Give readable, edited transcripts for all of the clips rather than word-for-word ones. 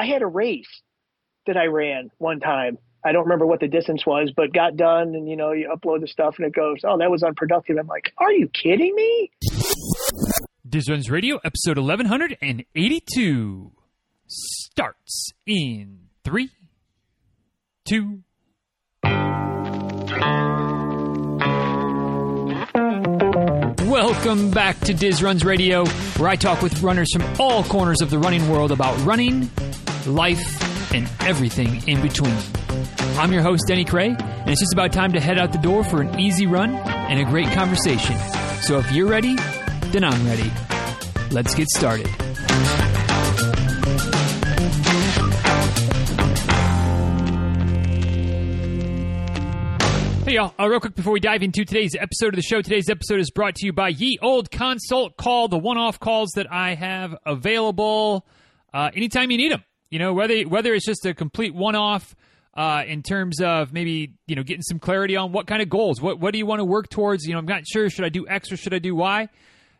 I had a race that I ran one time. I don't remember what the distance was, but got done and, you know, you upload the stuff and it goes, oh, that was unproductive. I'm like, are you kidding me? Diz Runs Radio, episode 1182 starts in 3, 2. Welcome back to Diz Runs Radio, where I talk with runners from all corners of the running world about running, life, and everything in between. I'm your host, Denny Krahe, and it's just about time to head out the door for an easy run and a great conversation. So if you're ready, then I'm ready. Let's get started. Hey, y'all. Real quick before we dive into today's episode of the show, today's episode is brought to you by Ye Old Consult Call, the one-off calls that I have available anytime you need them. You know, whether it's just a complete one-off in terms of maybe, you know, getting some clarity on what kind of goals, what do you want to work towards? You know, I'm not sure. Should I do X or should I do Y?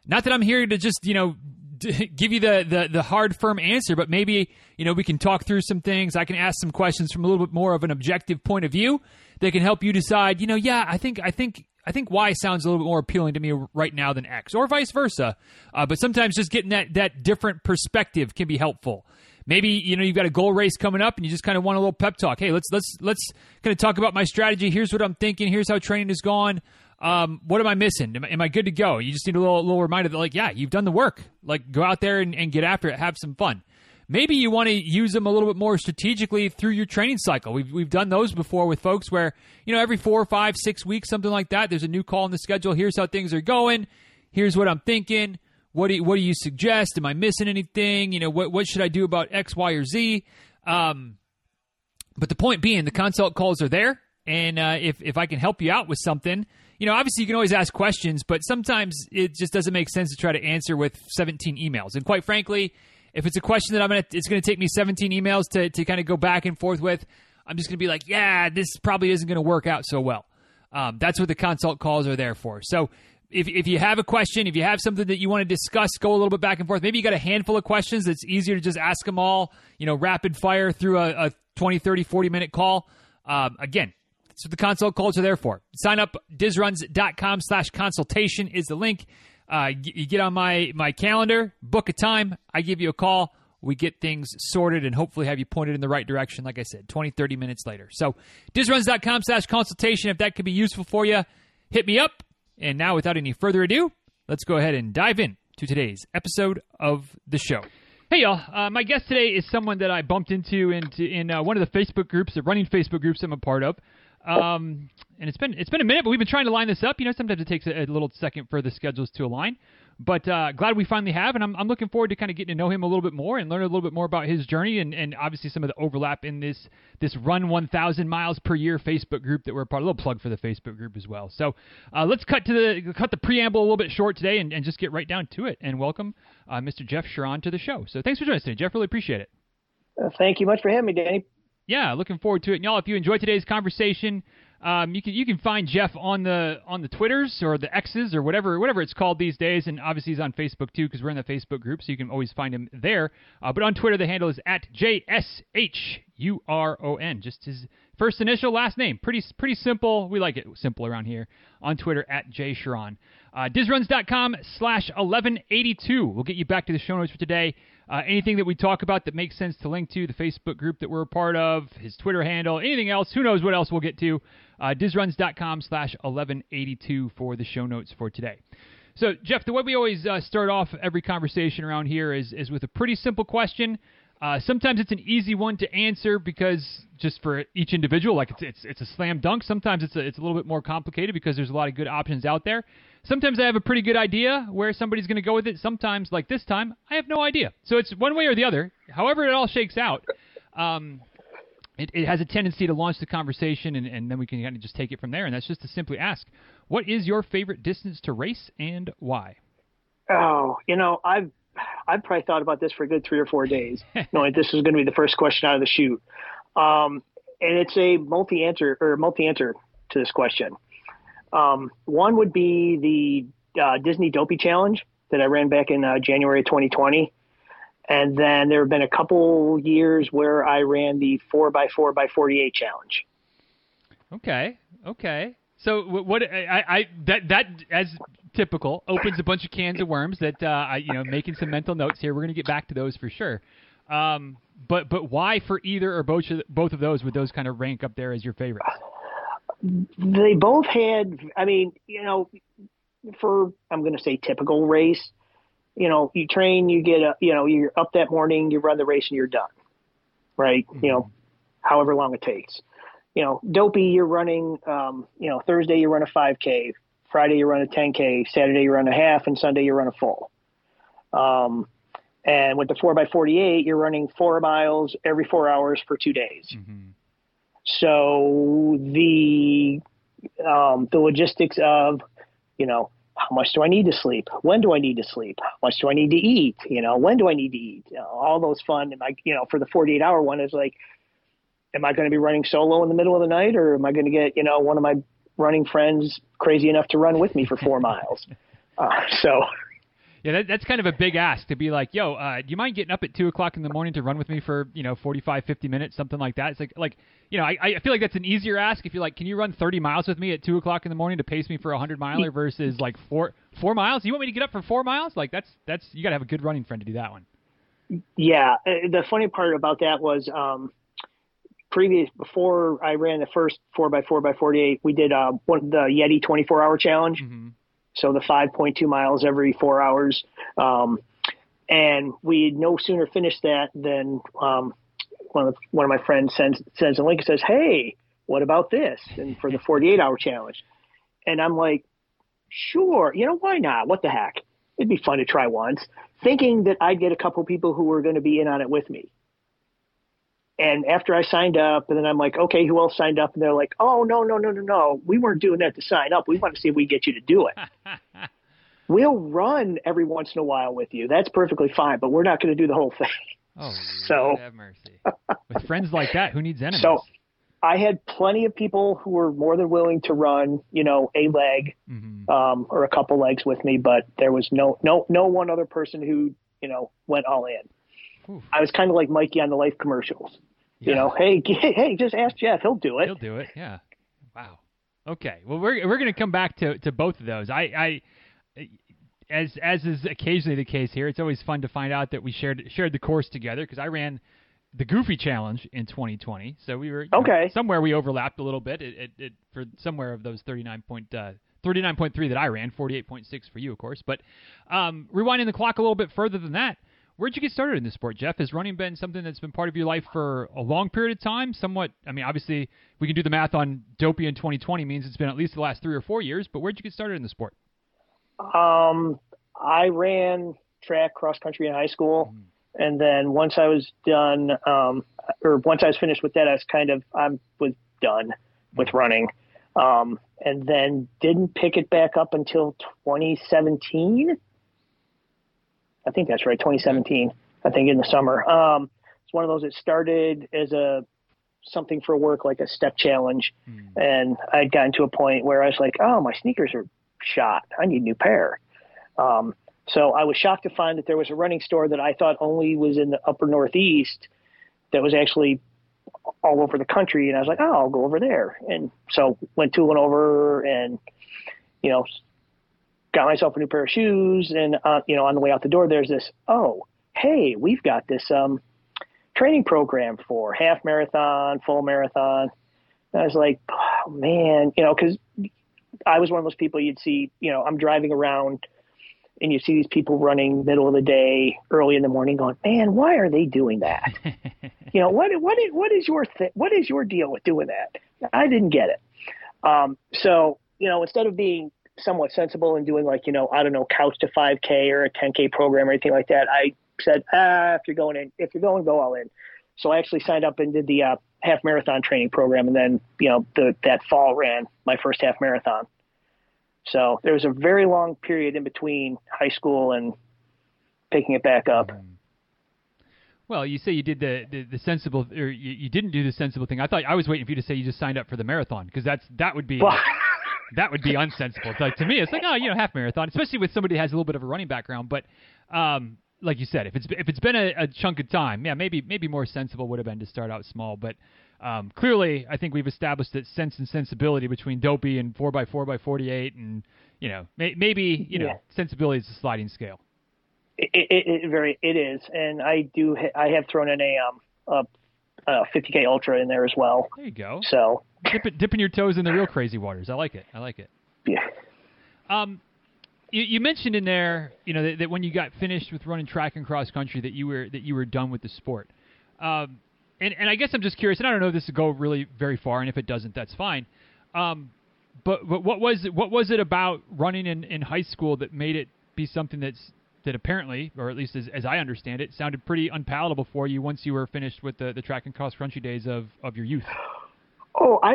Not that I'm here to just, you know, give you the hard, firm answer, but maybe, you know, we can talk through some things. I can ask some questions from a little bit more of an objective point of view that can help you decide, you know, yeah, I think Y sounds a little bit more appealing to me right now than X, or vice versa. But sometimes just getting that different perspective can be helpful. Maybe, you know, you've got a goal race coming up and you just kind of want a little pep talk. Hey, let's kind of talk about my strategy. Here's what I'm thinking. Here's how training has gone. What am I missing? Am I good to go? You just need a little reminder that, like, yeah, you've done the work. Like, go out there and get after it. Have some fun. Maybe you want to use them a little bit more strategically through your training cycle. We've done those before with folks where, you know, every 4, 5, 6 weeks, something like that, there's a new call in the schedule. Here's how things are going. Here's what I'm thinking. What do you suggest? Am I missing anything? You know, what should I do about X, Y, or Z? But the point being, the consult calls are there. And if I can help you out with something, you know, obviously you can always ask questions, but sometimes it just doesn't make sense to try to answer with 17 emails. And quite frankly, if it's a question that it's going to take me 17 emails to kind of go back and forth with, I'm just going to be like, yeah, this probably isn't going to work out so well. That's what the consult calls are there for. So if you have a question, if you have something that you want to discuss, go a little bit back and forth. Maybe you got a handful of questions that's easier to just ask them all, you know, rapid fire through a 20, 30, 40-minute call. Again, that's what the consult calls are there for. Sign up, Dizruns.com/consultation is the link. You get on my calendar, book a time. I give you a call. We get things sorted and hopefully have you pointed in the right direction, like I said, 20, 30 minutes later. So Dizruns.com/consultation, if that could be useful for you, hit me up. And now, without any further ado, let's go ahead and dive in to today's episode of the show. Hey, y'all. My guest today is someone that I bumped into in one of the Facebook groups, the running Facebook groups I'm a part of. And it's been a minute, but we've been trying to line this up. You know, sometimes it takes a little second for the schedules to align, but glad we finally have, and I'm looking forward to kind of getting to know him a little bit more and learn a little bit more about his journey and obviously some of the overlap in this Run 1,000 Miles Per Year Facebook group that we're part of. A little plug for the Facebook group as well. So let's cut the preamble a little bit short today and just get right down to it and welcome Mr. Jeff Shuron to the show. So thanks for joining us today, Jeff. Really appreciate it. Thank you much for having me, Danny. Yeah, looking forward to it. And y'all, if you enjoyed today's conversation, you can find Jeff on the Twitters or the X's or whatever it's called these days. And obviously he's on Facebook too, because we're in the Facebook group, so you can always find him there. But on Twitter, the handle is @JSHURON, just his first initial, last name. Pretty simple. We like it simple around here. On Twitter, @JShuron. Dizruns.com/1182. We'll get you back to the show notes for today. Anything that we talk about that makes sense to link to, the Facebook group that we're a part of, his Twitter handle, anything else, who knows what else we'll get to, Dizruns.com/1182 for the show notes for today. So, Jeff, the way we always start off every conversation around here is with a pretty simple question. Sometimes it's an easy one to answer because just for each individual, like it's a slam dunk. Sometimes it's a little bit more complicated because there's a lot of good options out there. Sometimes I have a pretty good idea where somebody's going to go with it. Sometimes, like this time, I have no idea. So it's one way or the other. However it all shakes out, it has a tendency to launch the conversation, and then we can kind of just take it from there. And that's just to simply ask, what is your favorite distance to race and why? Oh, you know, I've probably thought about this for a good 3 or 4 days, knowing this is going to be the first question out of the chute. And it's a multi-answer to this question. One would be the Disney Dopey Challenge that I ran back in January 2020. And then there have been a couple years where I ran the 4x4x48 challenge. Okay. So what that as typical opens a bunch of cans of worms that making some mental notes here. We're going to get back to those for sure. But why for either or both of those would those kind of rank up there as your favorites? They both had, for I'm going to say typical race. You train, you get up, you're up that morning, you run the race, and you're done, right? Mm-hmm. However long it takes. Dopey, you're running, Thursday you run a 5K, Friday you run a 10K, Saturday you run a half, and Sunday you run a full. And with the 4x48, you're running 4 miles every 4 hours for 2 days. Mm-hmm. So the logistics of, how much do I need to sleep? When do I need to sleep? How much do I need to eat? When do I need to eat? All those fun, and for the 48-hour one is like, am I going to be running solo in the middle of the night, or am I going to get, one of my running friends crazy enough to run with me for 4 miles? Yeah, that's kind of a big ask to be like, yo, do you mind getting up at 2 o'clock in the morning to run with me for, 45, 50 minutes, something like that? It's I feel like that's an easier ask if you're like, can you run 30 miles with me at 2 o'clock in the morning to pace me for a 100-miler versus like four miles? You want me to get up for 4 miles? Like that's you got to have a good running friend to do that one. Yeah. The funny part about that was before I ran the first 4x4x48, we did the Yeti 24 hour challenge. Mm-hmm. So the 5.2 miles every 4 hours. And we no sooner finished that than one of my friends sends a link and says, hey, what about this? And for the 48 hour challenge. And I'm like, sure, why not? What the heck? It'd be fun to try once, thinking that I'd get a couple people who were going to be in on it with me. And after I signed up, and then I'm like, okay, who else signed up? And they're like, oh, no. We weren't doing that to sign up. We want to see if we get you to do it. We'll run every once in a while with you. That's perfectly fine, but we're not going to do the whole thing. Oh, Lord have mercy. With friends like that, who needs enemies? So I had plenty of people who were more than willing to run, a leg mm-hmm. Or a couple legs with me, but there was no one other person who, went all in. Oof. I was kind of like Mikey on the Life commercials. Yeah. Hey, just ask Jeff. He'll do it. He'll do it. Yeah. Wow. Okay. Well, we're going to come back to both of those. I as is occasionally the case here, it's always fun to find out that we shared the course together because I ran the Goofy Challenge in 2020. So we were somewhere we overlapped a little bit. It for somewhere of those 39.3 that I ran, 48.6 for you, of course. But rewinding the clock a little bit further than that. Where'd you get started in this sport, Jeff? Has running been something that's been part of your life for a long period of time? Somewhat, obviously we can do the math on Dopey in 2020 means it's been at least the last 3 or 4 years, but where'd you get started in the sport? I ran track, cross country in high school. Mm-hmm. And then once I was done, once I was finished with that, I was done with running. And then didn't pick it back up until 2017. I think that's right, 2017, I think in the summer. It's one of those that started as something for work, like a step challenge. Mm. And I'd gotten to a point where I was like, oh, my sneakers are shot. I need a new pair. So I was shocked to find that there was a running store that I thought only was in the upper Northeast that was actually all over the country. And I was like, oh, I'll go over there. And so went to one over and, got myself a new pair of shoes, and on the way out the door, there's this. Oh, hey, we've got this training program for half marathon, full marathon. And I was like, oh, man, because I was one of those people you'd see. I'm driving around, and you see these people running middle of the day, early in the morning, going, man, why are they doing that? What is your deal with doing that? I didn't get it. So instead of being somewhat sensible and doing like, couch to 5K or a 10K program or anything like that, I said, go all in. So I actually signed up and did the half marathon training program. And then, that fall ran my first half marathon. So there was a very long period in between high school and picking it back up. Mm-hmm. Well, you say you did the sensible, or you didn't do the sensible thing. I thought I was waiting for you to say you just signed up for the marathon. Cause that would be that would be unsensible. It's like, to me, it's like, half marathon, especially with somebody who has a little bit of a running background. But like you said, if it's been a chunk of time, yeah, maybe more sensible would have been to start out small. But clearly, I think we've established that sense and sensibility between Dopey and 4x4x48, and sensibility is a sliding scale. It is, and I have thrown in a 50K Ultra in there as well. There you go. So dipping your toes in the real crazy waters. I like it. Yeah. You mentioned in there, that when you got finished with running track and cross country, that you were done with the sport. And I guess I'm just curious, and I don't know if this would go really very far, and if it doesn't, that's fine. But what was it about running in high school that made it be something that apparently, or at least as I understand it, sounded pretty unpalatable for you once you were finished with the track and cross country days of your youth? Oh, I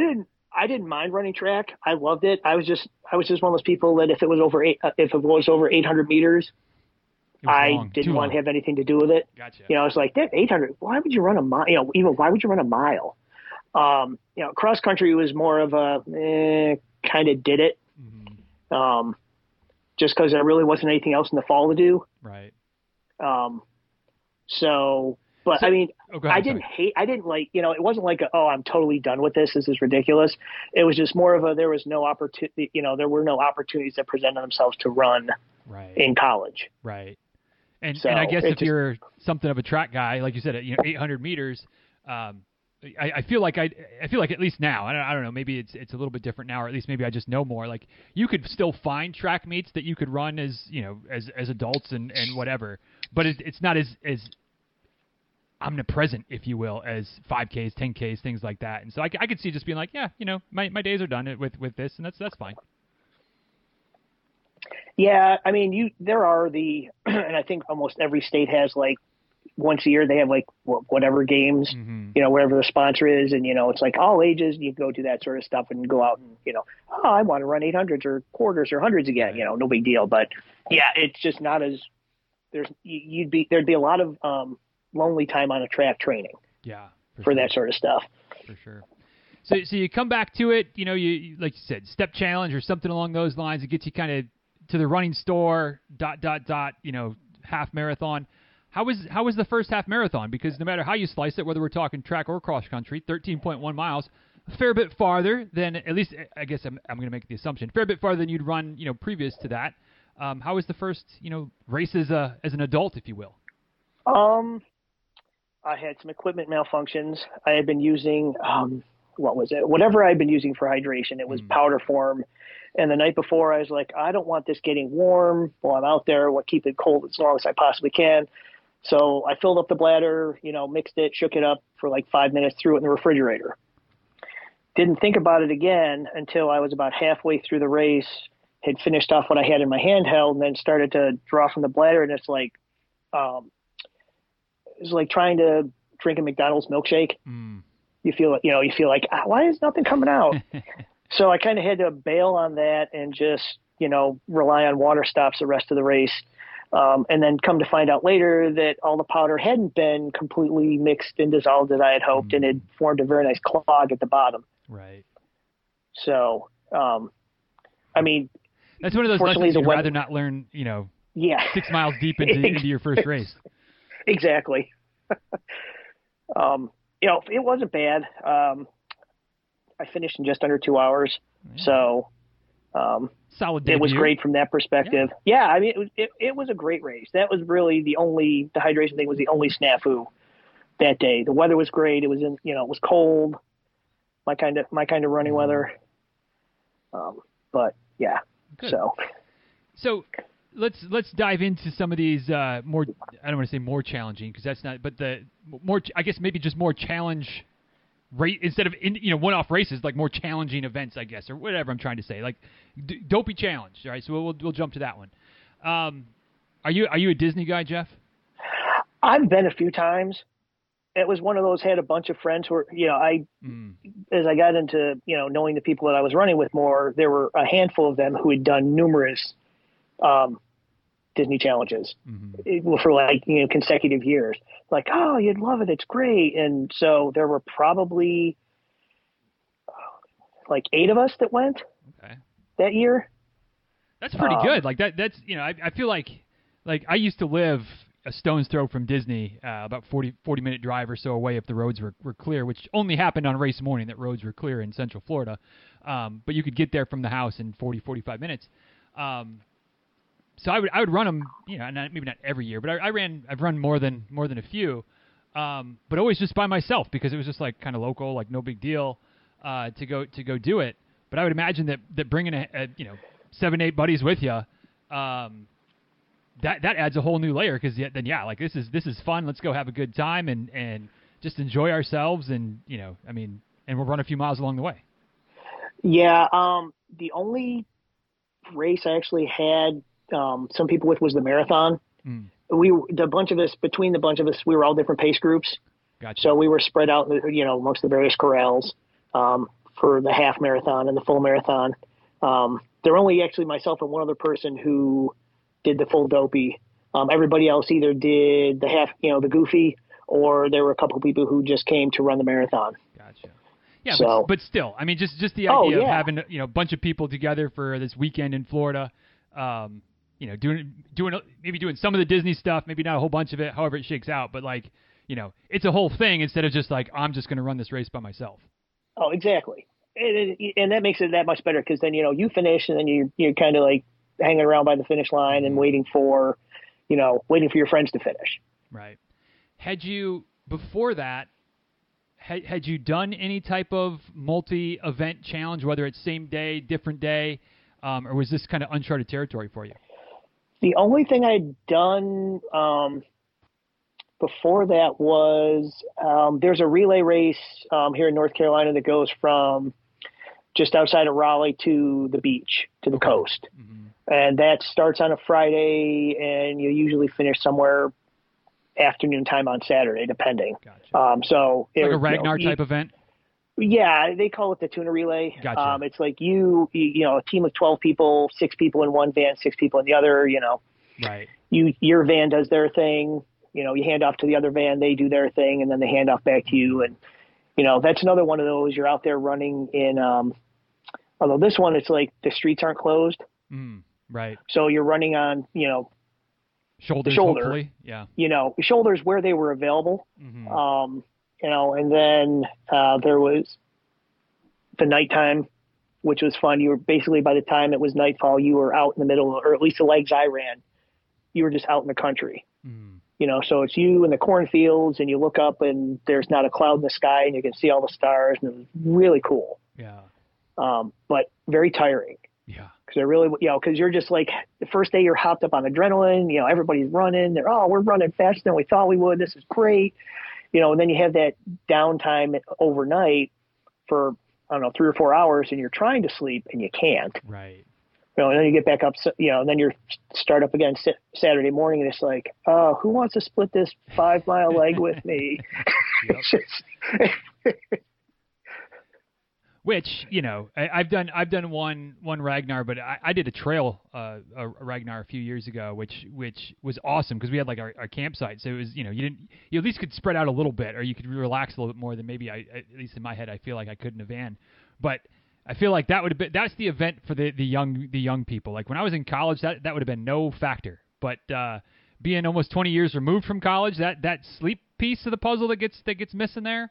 didn't mind running track. I loved it. I was just one of those people that if it was over 800 meters, I didn't want to have anything to do with it. Gotcha. I was like, that 800, why would you run a mile? Why would you run a mile? Cross country was more of a kind of did it. Mm-hmm. Just because there really wasn't anything else in the fall to do. Right. It wasn't like, I'm totally done with this. This is ridiculous. It was just more of there was no opportunity. There were no opportunities that presented themselves to run in college. Right. And I guess you're something of a track guy, like you said, 800 meters, I feel like at least now, I don't know, maybe it's a little bit different now, or at least maybe I just know more. Like, you could still find track meets that you could run as adults and whatever, but it's not as omnipresent, if you will, as 5Ks, 10Ks, things like that. And so I could see just being like, my days are done with this, and that's fine. Yeah, I mean, and I think almost every state has like, once a year they have like whatever games, mm-hmm. Whatever the sponsor is, and it's like all ages, and you go do that sort of stuff and go out and I want to run 800s or quarters or hundreds again, right. No big deal. But yeah, it's just not as there'd be a lot of lonely time on a track training. Yeah, for sure. That sort of stuff. For sure. So you come back to it, you like you said, step challenge or something along those lines. It gets you kind of to the running store. ... Half marathon. How was the first half marathon? Because no matter how you slice it, whether we're talking track or cross country, 13.1 miles, a fair bit farther than, at least I guess I'm going to make the assumption, fair bit farther than you'd run, previous to that. How was the first, race as an adult, if you will? I had some equipment malfunctions. I had been using whatever I'd been using for hydration. It was powder form. And the night before I was like, I don't want this getting warm while I'm out there. We'll keep it cold as long as I possibly can. So I filled up the bladder, mixed it, shook it up for like 5 minutes, threw it in the refrigerator. Didn't think about it again until I was about halfway through the race, had finished off what I had in my handheld, and then started to draw from the bladder. And it's like, trying to drink a McDonald's milkshake. Mm. You feel like, why is nothing coming out? So I kind of had to bail on that and just, rely on water stops the rest of the race. And then come to find out later that all the powder hadn't been completely mixed and dissolved as I had hoped, and it formed a very nice clog at the bottom. Right. So, that's one of those lessons you'd rather not learn, 6 miles deep into your first race. Exactly. It wasn't bad. I finished in just under 2 hours. Yeah. So, solid debut. It was great from that perspective. Yeah. It was a great race. That was really the hydration thing was the only snafu that day. The weather was great. It was it was cold, my kind of running weather. But yeah. Good. So let's dive into some of these, more, I don't want to say more challenging, because that's not, but the more, I guess maybe just more challenge. Right, instead of one-off races, like more challenging events, I guess, or whatever I'm trying to say, like Dopey Challenge. All right, so we'll jump to that one. Are you a Disney guy, Jeff? I've been a few times. It was one of those. Had a bunch of friends who were, as I got into knowing the people that I was running with more, there were a handful of them who had done numerous Disney challenges for like consecutive years. Like, oh, you'd love it, it's great. And so there were probably like 8 of us that went that year. That's pretty good. Like that's I feel like I used to live a stone's throw from Disney, about 40-minute drive or so away if the roads were clear, which only happened on race morning that roads were clear in Central Florida. But you could get there from the house in 40-45 minutes. So I would run them, you know, maybe not every year, but I've run more than a few, but always just by myself because it was just like kind of local, like no big deal, to go do it. But I would imagine that bringing a 7-8 buddies with you, that adds a whole new layer because then like this is fun. Let's go have a good time and just enjoy ourselves and and we'll run a few miles along the way. Yeah, the only race I actually had some people with was the marathon. Between the bunch of us we were all different pace groups. Gotcha. So we were spread out amongst the various corrals for the half marathon and the full marathon. There were only actually myself and one other person who did the full dopey. Everybody else either did the half, the goofy, or there were a couple of people who just came to run the marathon. Gotcha. Yeah, so, but still, I mean, just the idea of having a bunch of people together for this weekend in Florida, doing some of the Disney stuff, maybe not a whole bunch of it, however it shakes out, but it's a whole thing instead of just like I'm just going to run this race by myself. Oh, exactly. And that makes it that much better because then you finish and then you're kind of like hanging around by the finish line and waiting for your friends to finish. Right. Had you before that? Had you done any type of multi-event challenge, whether it's same day, different day, or was this kind of uncharted territory for you? The only thing I'd done before that was there's a relay race here in North Carolina that goes from just outside of Raleigh to the beach, to the coast. Mm-hmm. And that starts on a Friday, and you usually finish somewhere afternoon time on Saturday, depending. Gotcha. So like a Ragnar type event. Yeah, they call it the Tuna relay. Gotcha. It's like a team of 12 people, 6 people in one van, 6 people in the other. Right. Your van does their thing. You hand off to the other van, they do their thing, and then they hand off back to you. And that's another one of those. You're out there running in. Although this one, it's like the streets aren't closed. Mm, right. So you're running on Shoulder, hopefully. Yeah. Shoulders where they were available. Mm-hmm. And then there was the nighttime, which was fun. You were basically, by the time it was nightfall, you were out in the middle, or at least the legs I ran, you were just out in the country. Mm. So it's you in the cornfields, and you look up, and there's not a cloud in the sky, and you can see all the stars, and it was really cool. Yeah. But very tiring. Yeah. Because they're really, because you're just like the first day you're hopped up on adrenaline, everybody's running. They're, we're running faster than we thought we would. This is great. And then you have that downtime overnight for, 3 or 4 hours and you're trying to sleep and you can't. Right. And then you get back up, and then you start up again Saturday morning and it's like, who wants to split this 5-mile leg with me? Which I've done one Ragnar, but I did a trail a Ragnar a few years ago, which was awesome because we had like our campsite, so it was you at least could spread out a little bit, or you could relax a little bit more than maybe at least in my head I feel like I could in a van, but I feel like that would have been, that's the event for the young people. Like when I was in college, that would have been no factor, but being almost 20 years removed from college, that sleep piece of the puzzle that gets missing there.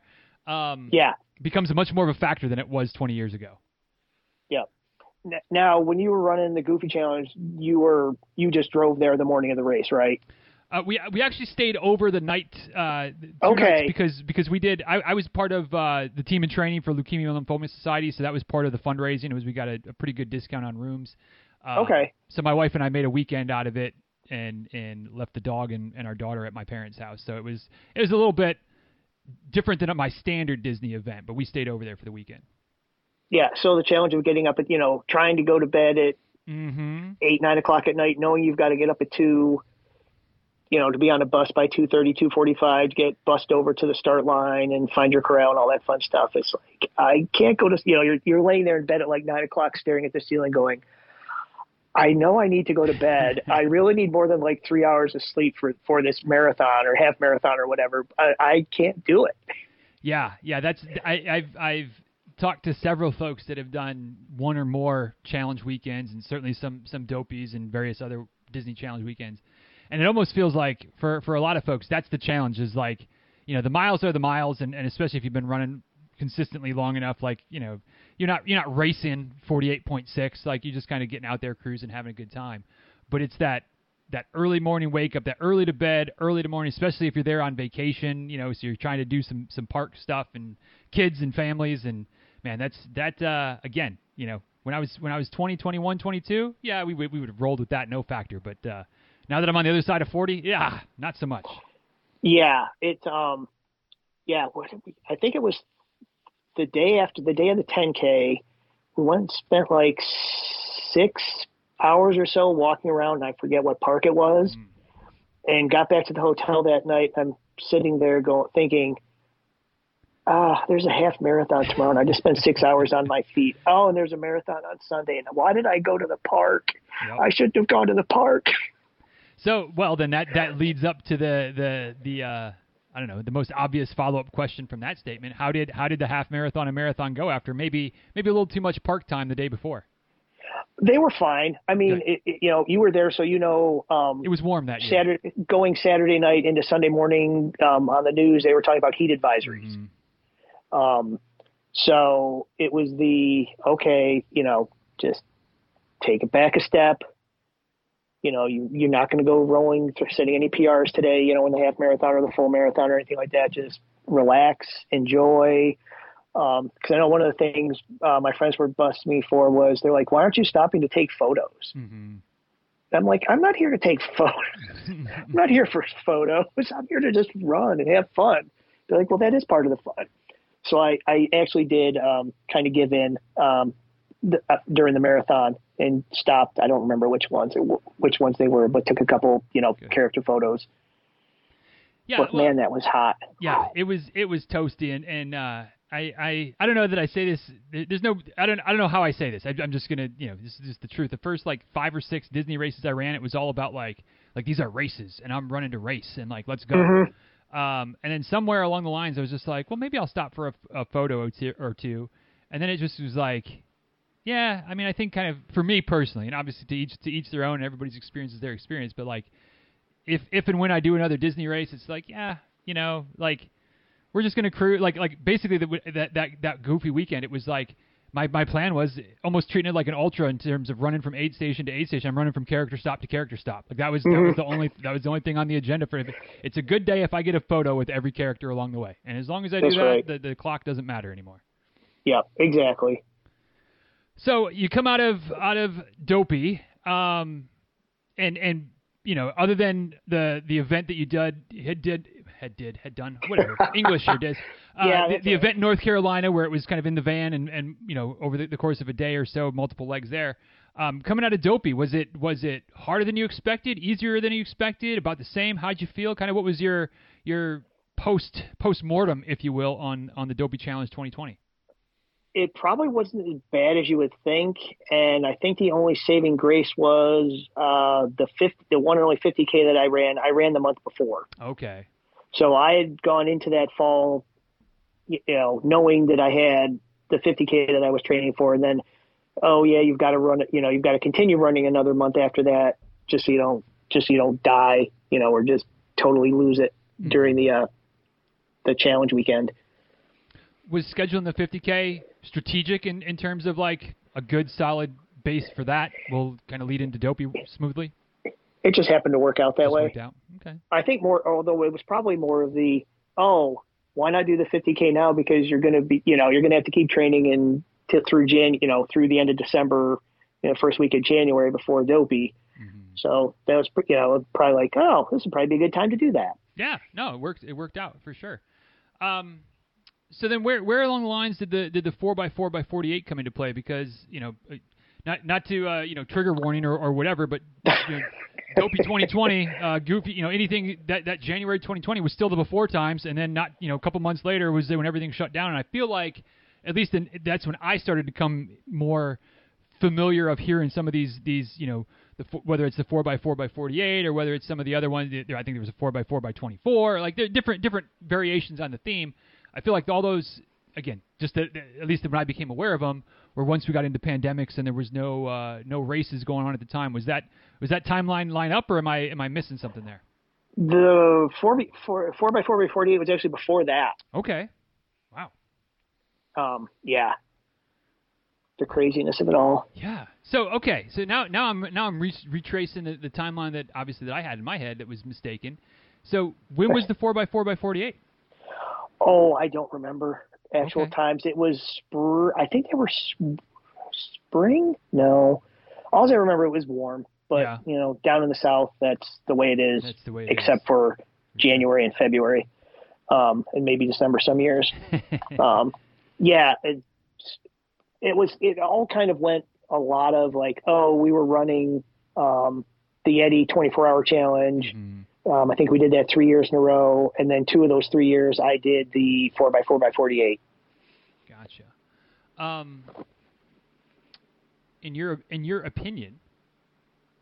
Becomes much more of a factor than it was 20 years ago. Yeah. Now, when you were running the Goofy Challenge, you just drove there the morning of the race, right? We actually stayed over the night. Nights because we did. I was part of the team in training for Leukemia and Lymphoma Society, so that was part of the fundraising. It was we got a pretty good discount on rooms. So my wife and I made a weekend out of it and left the dog and our daughter at my parents' house. So it was a little bit different than at my standard Disney event, but we stayed over there for the weekend. Yeah. So the challenge of getting up at, trying to go to bed at 8, 9 o'clock at night, knowing you've got to get up at 2, to be on a bus by 2:30, 2:45, to get bussed over to the start line and find your corral and all that fun stuff. It's like, I can't go to, you're laying there in bed at like 9 o'clock staring at the ceiling going, I know I need to go to bed. I really need more than like 3 hours of sleep for this marathon or half marathon or whatever. I can't do it. Yeah. That's I've talked to several folks that have done one or more challenge weekends, and certainly some dopies and various other Disney challenge weekends. And it almost feels like for a lot of folks, that's the challenge is like, you know, the miles are the miles. And especially if you've been running consistently long enough, like, you know, you're not racing 48.6, like you're just kind of getting out there cruising, having a good time. But it's that early morning wake up, that early to bed, early to morning, especially if you're there on vacation, you know, so you're trying to do some park stuff and kids and families. And man, that's again, you know, when I was 20, 21, 22, yeah, we would have rolled with that. No factor. But, now that I'm on the other side of 40, yeah, not so much. Yeah. It's, I think it was the day of the 10K, we went and spent like 6 hours or so walking around, and I forget what park it was, and got back to the hotel that night. I'm sitting there thinking, there's a half marathon tomorrow, and I just spent 6 hours on my feet. Oh, and there's a marathon on Sunday, and why did I go to the park? Yep. I shouldn't have gone to the park. So, well, then that leads up to the I don't know, the most obvious follow-up question from that statement. How did the half marathon and marathon go after maybe a little too much park time the day before? They were fine. I mean, you were there, so it was warm that year. Going Saturday night into Sunday morning, on the news, they were talking about heat advisories. Mm-hmm. So it was just take it back a step. You know, you're not going to go rolling or setting any PRs today, you know, in the half marathon or the full marathon or anything like that. Just relax, enjoy. Because I know one of the things my friends were busting me for was they're like, why aren't you stopping to take photos? Mm-hmm. I'm like, I'm not here to take photos. I'm not here for photos. I'm here to just run and have fun. They're like, well, that is part of the fun. So I actually did kind of give in during the marathon and stopped. I don't remember which ones they were, but took a couple, character photos. Yeah, but man, that was hot. Yeah, it was toasty, and I don't know that I say this. There's no I don't know how I say this. I'm just gonna this is just the truth. The first 5 or 6 Disney races I ran, it was all about like these are races, and I'm running to race, and let's go. Mm-hmm. And then somewhere along the lines, I was just like, well, maybe I'll stop for a photo or two, and then it just was like. Yeah, I mean, I think kind of for me personally, and obviously to each their own. Everybody's experience is their experience. But if and when I do another Disney race, it's we're just gonna cruise. Basically that goofy weekend. It was my plan was almost treating it like an ultra in terms of running from aid station to aid station. I'm running from character stop to character stop. That was the only thing on the agenda for it. It's a good day if I get a photo with every character along the way, and as long as I do that, right. The clock doesn't matter anymore. Yeah, exactly. So you come out of Dopey, other than the event that you had done whatever English or did, the event in North Carolina where it was kind of in the van and over the course of a day or so, multiple legs there. Coming out of Dopey, was it harder than you expected, easier than you expected, about the same? How'd you feel? Kind of what was your post-mortem, if you will, on the Dopey Challenge 2020? It probably wasn't as bad as you would think, and I think the only saving grace was the one and only 50K that I ran the month before. Okay. So I had gone into that fall, knowing that I had the 50K that I was training for, and then, you've got to run, you've got to continue running another month after that, just so you don't die, or just totally lose it during the challenge weekend. Was scheduling the 50K strategic in terms of a good solid base for that will kind of lead into Dopey smoothly? It just happened to work out that way. Worked out. Okay. I think although it was probably more of the, why not do the 50K now? Because you're going to be, you're going to have to keep training through the end of December, first week of January before Dopey. Mm-hmm. So that was, probably this would probably be a good time to do that. Yeah, no, it worked out for sure. So then where along the lines did the 4x4x48 come into play? Because, not to trigger warning or whatever, but Dopey 2020, Goofy, anything that January 2020 was still the before times. And then not, a couple months later was when everything shut down. And I feel like at least that's when I started to become more familiar of hearing some of these, whether it's the 4x4x48 or whether it's some of the other ones. I think there was a 4x4x24, different variations on the theme. I feel like all those again, just at least when I became aware of them, or once we got into pandemics and there was no races going on at the time. Was that timeline line up, or am I missing something there? The 4x4x48 was actually before that. Okay. Wow. Yeah. The craziness of it all. Yeah. So okay. So now I'm retracing the timeline that obviously that I had in my head that was mistaken. So when was the 4x4x48? Oh, I don't remember actual times. It was spring. No, all I remember it was warm. But you know, down in the south, that's the way it is. That's the way it except is. For January and February, and maybe December some years. Yeah, it all kind of went a lot of like, oh, we were running the Yeti 24 hour challenge. Mm-hmm. I think we did that 3 years in a row, and then two of those 3 years I did the 4x4x48. Gotcha. In your opinion,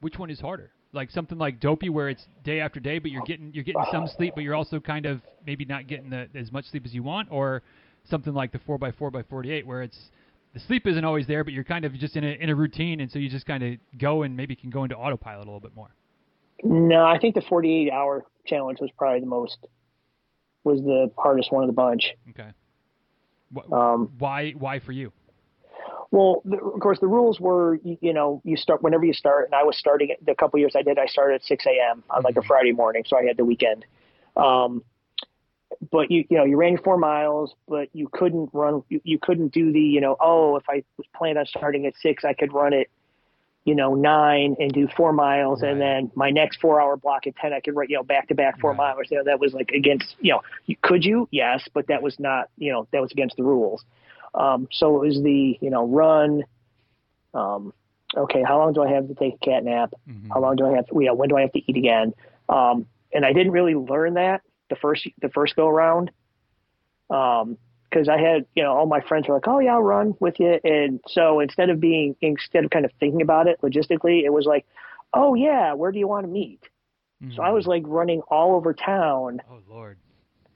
which one is harder? Like something like Dopey where it's day after day, but you're getting some sleep, but you're also kind of maybe not getting as much sleep as you want, or something like the 4x4x48 where it's the sleep isn't always there, but you're kind of just in a routine, and so you just kind of go and maybe can go into autopilot a little bit more. No, I think the 48 hour challenge was probably was the hardest one of the bunch. Okay. Why for you? Well, of course, the rules were, you know, you start whenever you start. And I was starting the couple years I did. I started at 6 a.m. on like a Friday morning. So I had the weekend. But, you know, you ran your 4 miles, but you couldn't run. You couldn't do the, you know, oh, if I was planning on starting at 6, I could run at, you know, 9 and do 4 miles. Right. And then my next 4 hour block at 10, I could run, you know, back to back 4 miles. You know, that was like against, you know, could you? Yes. But that was not, you know, that was against the rules. So it was the, you know, run, okay, how long do I have to take a cat nap? Mm-hmm. How long do I have to, you know, when do I have to eat again? And I didn't really learn that the first go around. 'Cause I had, you know, all my friends were like, oh yeah, I'll run with you. And so instead of kind of thinking about it logistically, it was like, oh yeah, where do you want to meet? Mm-hmm. So I was like running all over town. Oh Lord.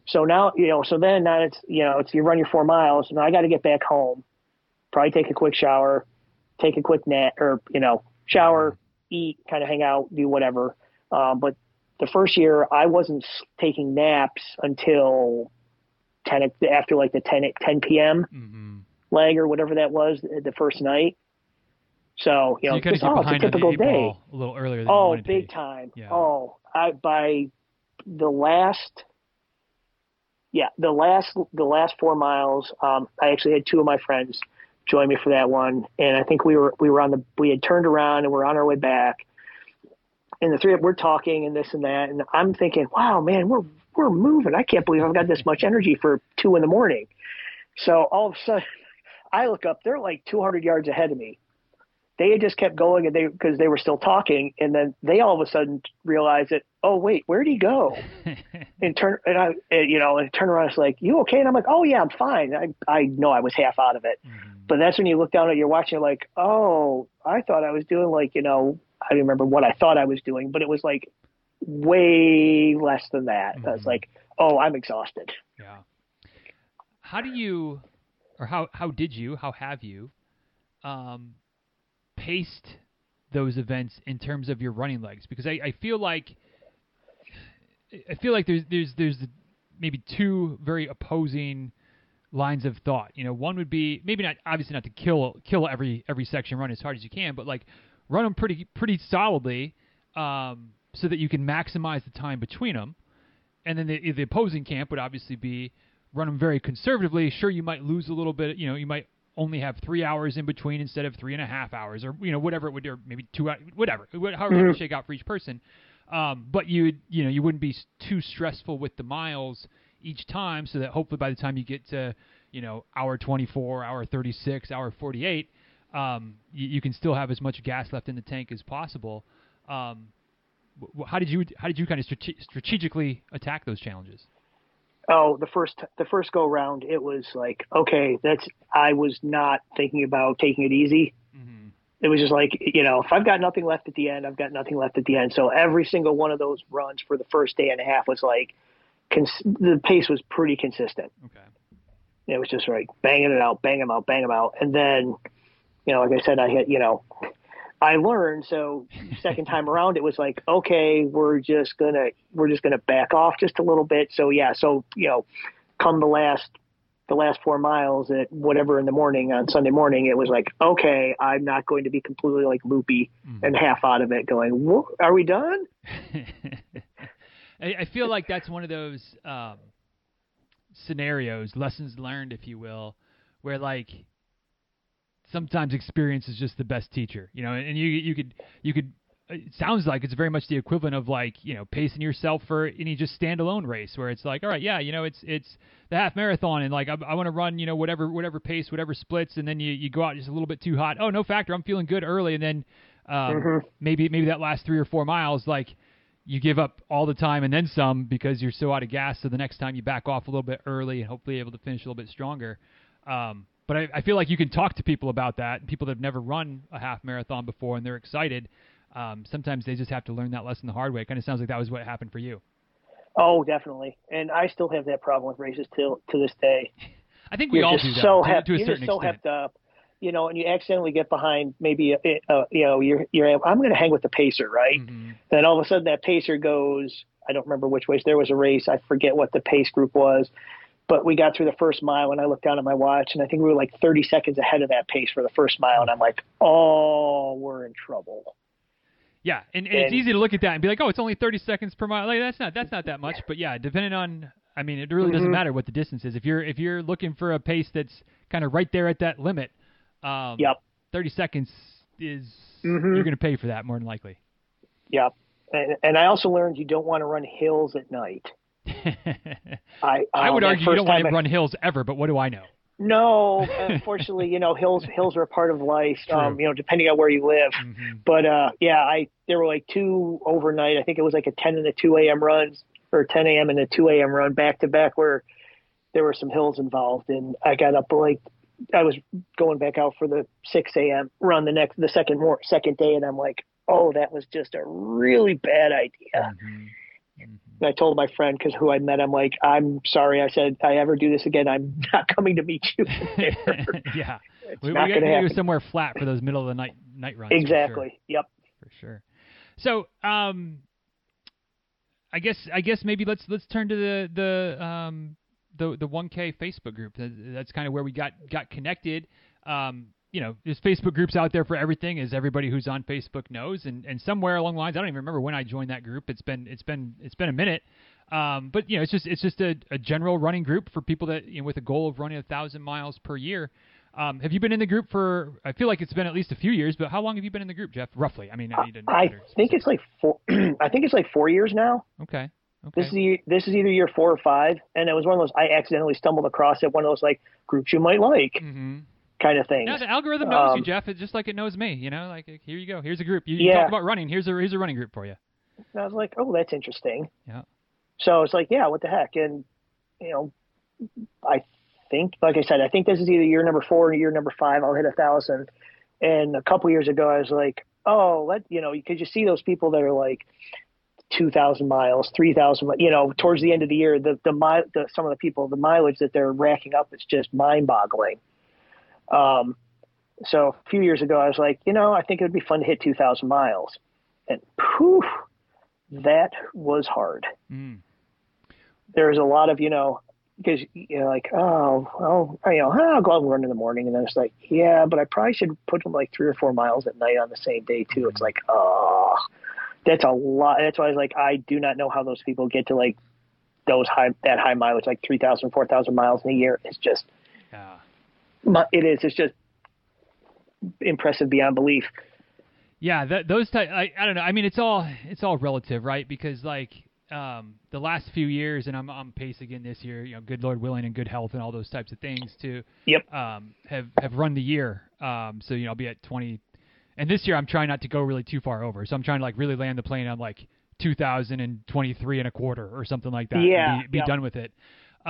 So now, you know, so then now it's, you know, it's you run your 4 miles, and I got to get back home, probably take a quick shower, take a quick nap, or, you know, shower, eat, kind of hang out, do whatever. But the first year I wasn't taking naps until 10, after like the 10 p.m. Mm-hmm. leg or whatever that was the first night. So, you know, so you just, it's a typical day. A little earlier than you wanted big to time. Yeah. Oh, by the last... Yeah, the last 4 miles, I actually had two of my friends join me for that one, and I think we had turned around and we're on our way back, and the three of us we're talking and this and that, and I'm thinking, wow, man, we're moving. I can't believe I've got this much energy for 2 a.m. So all of a sudden, I look up, they're like 200 yards ahead of me. They had just kept going because they were still talking, and then they all of a sudden realized that, oh wait, where'd he go? And turn around. It's like, you okay? And I'm like, oh yeah, I'm fine. I know I was half out of it, mm-hmm. but that's when you look down at your watch and you're like, oh, I thought I was doing like, you know, I don't remember what I thought I was doing, but it was like way less than that. Mm-hmm. I was like, oh, I'm exhausted. Yeah. How do you, or how have you, paced those events in terms of your running legs? Because I feel like there's maybe two very opposing lines of thought. You know, one would be maybe not, obviously not to kill every section, run as hard as you can, but like run them pretty solidly so that you can maximize the time between them. And then the opposing camp would obviously be run them very conservatively. Sure, you might lose a little bit, you know, you might only have 3 hours in between instead of 3.5 hours, or, you know, whatever it would, or maybe 2 hours, whatever, however it would shake out for each person. But you wouldn't be too stressful with the miles each time, so that hopefully by the time you get to, you know, hour 24, hour 36, hour 48, you can still have as much gas left in the tank as possible. How did you kind of strategically attack those challenges? Oh, the first go round, it was like, okay, I was not thinking about taking it easy. Mm-hmm. It was just like, you know, if I've got nothing left at the end, I've got nothing left at the end. So every single one of those runs for the first day and a half was like, the pace was pretty consistent. Okay. It was just like banging it out, bang them out, bang them out. And then, like I said, I hit, I learned. So second time around, it was like, okay, we're just going to back off just a little bit. So yeah. So, come the last 4 miles at whatever in the morning on Sunday morning, it was like, okay, I'm not going to be completely like loopy and half out of it going, what, are we done? I feel like that's one of those, scenarios, lessons learned, if you will, where like sometimes experience is just the best teacher, and you could, it sounds like it's very much the equivalent of like, pacing yourself for any just standalone race where it's like, all right, yeah, it's the half marathon and like, I want to run, whatever pace, whatever splits. And then you go out just a little bit too hot. Oh, no factor. I'm feeling good early. And then, maybe that last 3 or 4 miles, like, you give up all the time and then some because you're so out of gas. So the next time you back off a little bit early and hopefully able to finish a little bit stronger. But I feel like you can talk to people about that. People that have never run a half marathon before and they're excited. Sometimes they just have to learn that lesson the hard way. It kind of sounds like that was what happened for you. Oh, definitely. And I still have that problem with races to this day. I think we all do that to a certain extent. You're just so hepped up, and you accidentally get behind maybe, I'm going to hang with the pacer, right? Mm-hmm. Then all of a sudden that pacer goes, I don't remember which way. There was a race. I forget what the pace group was, but we got through the first mile and I looked down at my watch and I think we were like 30 seconds ahead of that pace for the first mile. And I'm like, oh, we're in trouble. Yeah. And it's easy to look at that and be like, oh, it's only 30 seconds per mile. Like that's not that much, but yeah, depending on, it really doesn't matter what the distance is. If you're looking for a pace that's kind of right there at that limit, 30 seconds is you're going to pay for that more than likely. Yep. And I also learned you don't want to run hills at night. I would argue you don't want to run hills ever, but what do I know? No, unfortunately, hills are a part of life, depending on where you live. Mm-hmm. But there were like two overnight. I think it was like a 10 and a 2 a.m. runs or 10 a.m. and a 2 a.m. run back to back where there were some hills involved. And I got up like I was going back out for the 6 a.m. run the second day, and I'm like, oh, that was just a really bad idea. Mm-hmm. And I told my friend who I met, I'm like, I'm sorry. I said, if I ever do this again, I'm not coming to meet you. Yeah, we got to do somewhere flat for those middle of the night runs. Exactly. For sure. Yep. For sure. So, I guess maybe let's turn to the 1K Facebook group. That's kind of where we got connected. There's Facebook groups out there for everything, as everybody who's on Facebook knows. And somewhere along the lines, I don't even remember when I joined that group. It's been a minute. But it's just a general running group for people that, with a goal of running 1,000 miles per year. Have you been in the group for, I feel like it's been at least a few years, but how long have you been in the group, Jeff? Roughly. I think it's like 4 years now. Okay. This is either year 4 or 5, and it was one of those I accidentally stumbled across at one of those like groups you might like kind of thing. No, the algorithm knows you, Jeff. It's just like it knows me. Like here you go. Here's a group. You talk about running. Here's a running group for you. And I was like, oh, that's interesting. Yeah. So it's like, yeah, what the heck? And I think, like I said, I think this is either year number 4 or year number 5. I'll hit 1,000. And a couple years ago, I was like, oh, because you see those people that are like 2,000 miles, 3,000, towards the end of the year, some of the people, the mileage that they're racking up, it's just mind boggling. So a few years ago, I was like, I think it would be fun to hit 2,000 miles. And poof, that was hard. Mm. There's a lot of, because you're like, I'll go out and run in the morning. And then it's like, yeah, but I probably should put them like 3 or 4 miles at night on the same day too. It's like, oh, that's a lot. That's why I was like, I do not know how those people get to like that high mileage, like 3,000, 4,000 miles in a year. It's just, it's just impressive beyond belief. Yeah. Those type, I don't know. It's all relative, right? Because like, the last few years, and I'm on pace again this year, good Lord willing and good health and all those types of things to, have run the year. So, I'll be at 20. And this year I'm trying not to go really too far over. So I'm trying to like really land the plane on like 2,023 and a quarter or something like that. Yeah. And be done with it.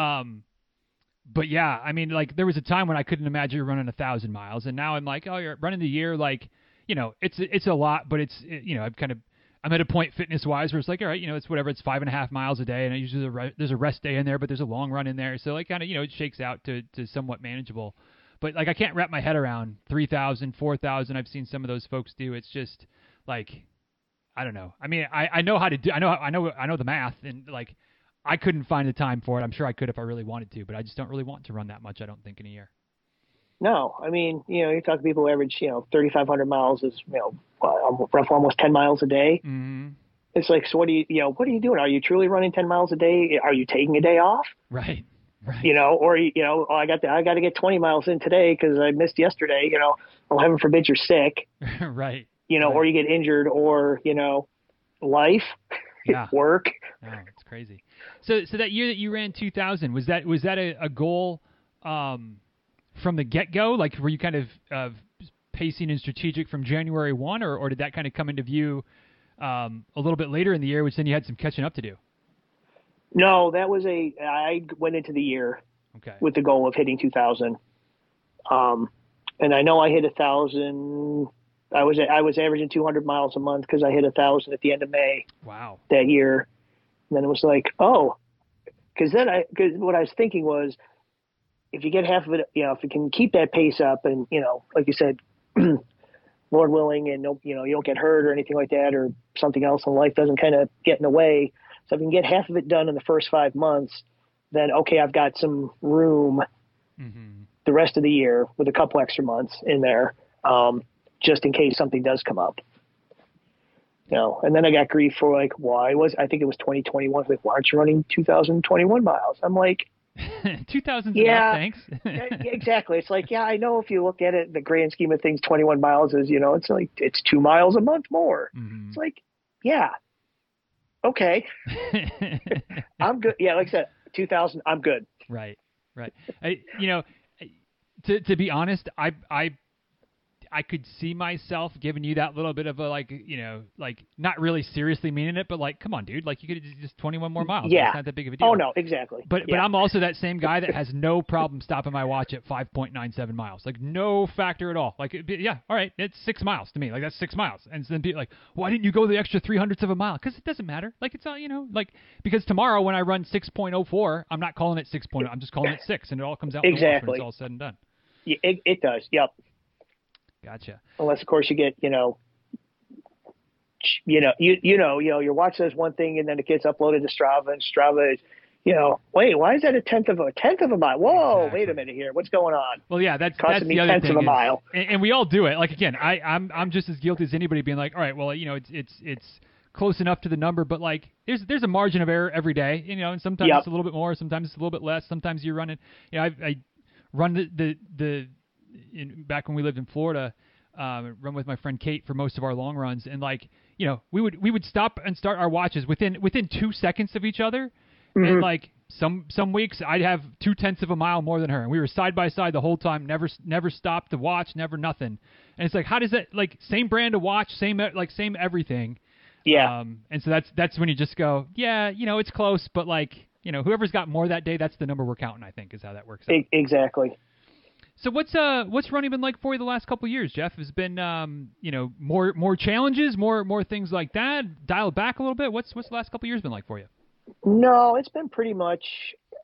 But yeah, there was a time when I couldn't imagine running 1,000 miles. And now I'm like, oh, you're running the year. Like, it's a lot, but it's, I've kind of I'm at a point fitness-wise where it's like, all right, you know, it's whatever. It's 5.5 miles a day, and I usually there's a rest day in there, but there's a long run in there. So, like, kind of, you know, it shakes out to somewhat manageable. But, like, I can't wrap my head around 3,000, 4,000. I've seen some of those folks do. It's just, like, I don't know. I mean, I know how to do – I know the math, and, like, I couldn't find the time for it. I'm sure I could if I really wanted to, but I just don't really want to run that much, I don't think, in a year. No, I mean, you know, you're talking people who average, you know, 3,500 miles is, you know, roughly almost 10 miles a day. Mm-hmm. It's like, so what are you doing? Are you truly running 10 miles a day? Are you taking a day off? Right. Right. You know, or, you know, oh, I got to get 20 miles in today because I missed yesterday. You know, well, heaven forbid you're sick. Right. You know, right. Or you get injured, or, you know, life, yeah. Work. Yeah, it's crazy. So that year that you ran 2,000, was that a goal from the get-go? Like, were you kind of pacing and strategic from January 1, or did that kind of come into view a little bit later in the year, which then you had some catching up to do? No, that was I went into the year with the goal of hitting 2,000. And I know I hit 1,000. I was averaging 200 miles a month because I hit 1,000 at the end of May. Wow. That year. And then it was like, oh, because what I was thinking was, if you get half of it, you know, if you can keep that pace up and, you know, like you said, Lord willing, and no, you know, you don't get hurt or anything like that, or something else in life doesn't kind of get in the way. So if you can get half of it done in the first 5 months, then, okay, I've got some room the rest of the year with a couple extra months in there, just in case something does come up. You know, and then I got grief for, like, I think it was 2021. Like, why aren't you running 2,021 miles? I'm like, 2,000. Yeah, thanks. Exactly. It's like, yeah, I know if you look at it, the grand scheme of things, 21 miles is, you know, it's like, it's 2 miles a month more. Mm-hmm. It's like, yeah, okay. I'm good. Yeah. Like I said, 2,000, I'm good. Right. Right. You know, to be honest, I could see myself giving you that little bit of a, like, you know, like, not really seriously meaning it, but like, come on, dude, like, you could just 21 more miles. Yeah. It's not that big of a deal. Oh no, exactly. But I'm also that same guy that has no problem stopping my watch at 5.97 miles. Like, no factor at all. Like, yeah, all right. It's 6 miles to me. Like, that's 6 miles. And then people like, why didn't you go the extra 0.03 of a mile? Cause it doesn't matter. Like, it's all, you know, like, because tomorrow when I run 6.04, I'm not calling it 6.0. I'm just calling it 6, and it all comes out. Exactly. When it's all said and done. Yeah, it does. Yep. Gotcha. Unless, of course, you get, you know, your watch says one thing, and then it gets uploaded to Strava, and Strava is, you know, wait, why is that a tenth of a mile? Whoa, exactly. Wait a minute here, what's going on? Well, yeah, that's the other thing. Of a mile. And we all do it. Like, again, I'm just as guilty as anybody, being like, all right, well, you know, it's close enough to the number, but like, there's a margin of error every day, you know, and sometimes it's a little bit more, sometimes it's a little bit less, sometimes you're running, you know, I run the back when we lived in Florida, run with my friend Kate for most of our long runs. And like, you know, we would stop and start our watches within 2 seconds of each other. Mm-hmm. And like some weeks I'd have 0.2 of a mile more than her. And we were side by side the whole time, never stopped to watch, never nothing. And it's like, how does that, like, same brand of watch, same everything. Yeah. And so that's when you just go, yeah, you know, it's close, but like, you know, whoever's got more that day, that's the number we're counting, I think, is how that works out. Exactly. So what's running been like for you the last couple of years, Jeff? Has been you know, more challenges, more things like that, dialed back a little bit. What's the last couple of years been like for you? No, it's been pretty much,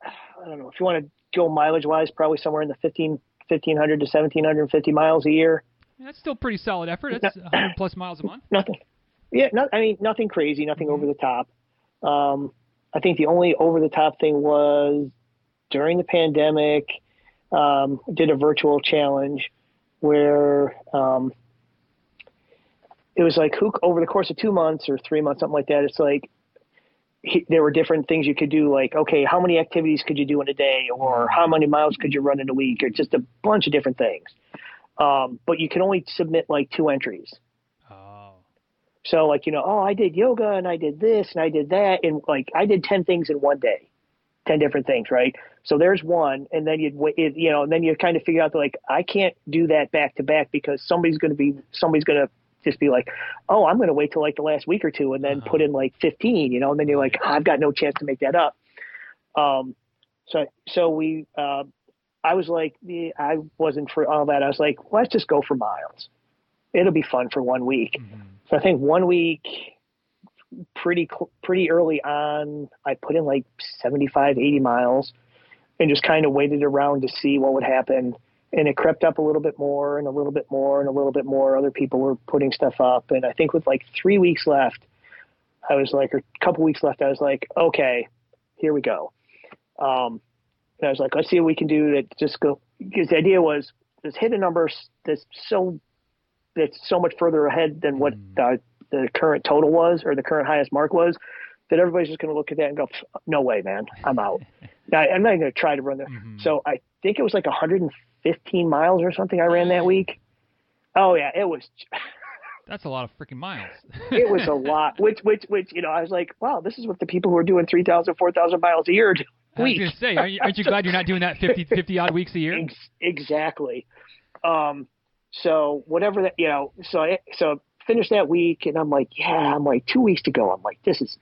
I don't know, if you want to go mileage wise, probably somewhere in the 1,500 to 1,750 miles a year. Yeah, that's still pretty solid effort. That's 100 plus miles a month. Nothing. Yeah, I mean, nothing crazy, nothing over the top. I think the only over the top thing was during the pandemic. Did a virtual challenge where it was like, who over the course of 2 months or 3 months, something like that, it's like there were different things you could do, like, okay, how many activities could you do in a day, or how many miles could you run in a week, or just a bunch of different things. But you can only submit like 2 entries. Oh. So like, you know, oh, I did yoga and I did this and I did that, and like I did 10 things in one day. 10 different things, right? So there's one, and then you kind of figure out that, like, I can't do that back to back because somebody's going to just be like, oh, I'm going to wait till like the last week or two and then put in like 15, you know, and then you're like, oh, I've got no chance to make that up. So we, I was like, I wasn't for all that. I was like, well, let's just go for miles. It'll be fun for 1 week. Mm-hmm. So I think 1 week pretty early on, I put in like 75, 80 miles and just kind of waited around to see what would happen. And it crept up a little bit more and a little bit more and a little bit more. Other people were putting stuff up. And I think with like 3 weeks left, I was like, or a couple weeks left, I was like, okay, here we go. And I was like, let's see what we can do to just go. Because the idea was, just hit a number that's so much further ahead than what the current total was, or the current highest mark was, that everybody's just going to look at that and go, no way, man, I'm out. I'm not going to try to run there. Mm-hmm. So I think it was like 115 miles or something I ran that week. Oh yeah, it was. That's a lot of freaking miles. It was a lot, which, you know, I was like, wow, this is what the people who are doing 3,000, 4,000 miles a year do. I was going to say, aren't you glad you're not doing that 50 odd weeks a year? Exactly. So whatever that, you know, so finish that week, and I'm like, yeah, I'm like 2 weeks to go. I'm like, this is,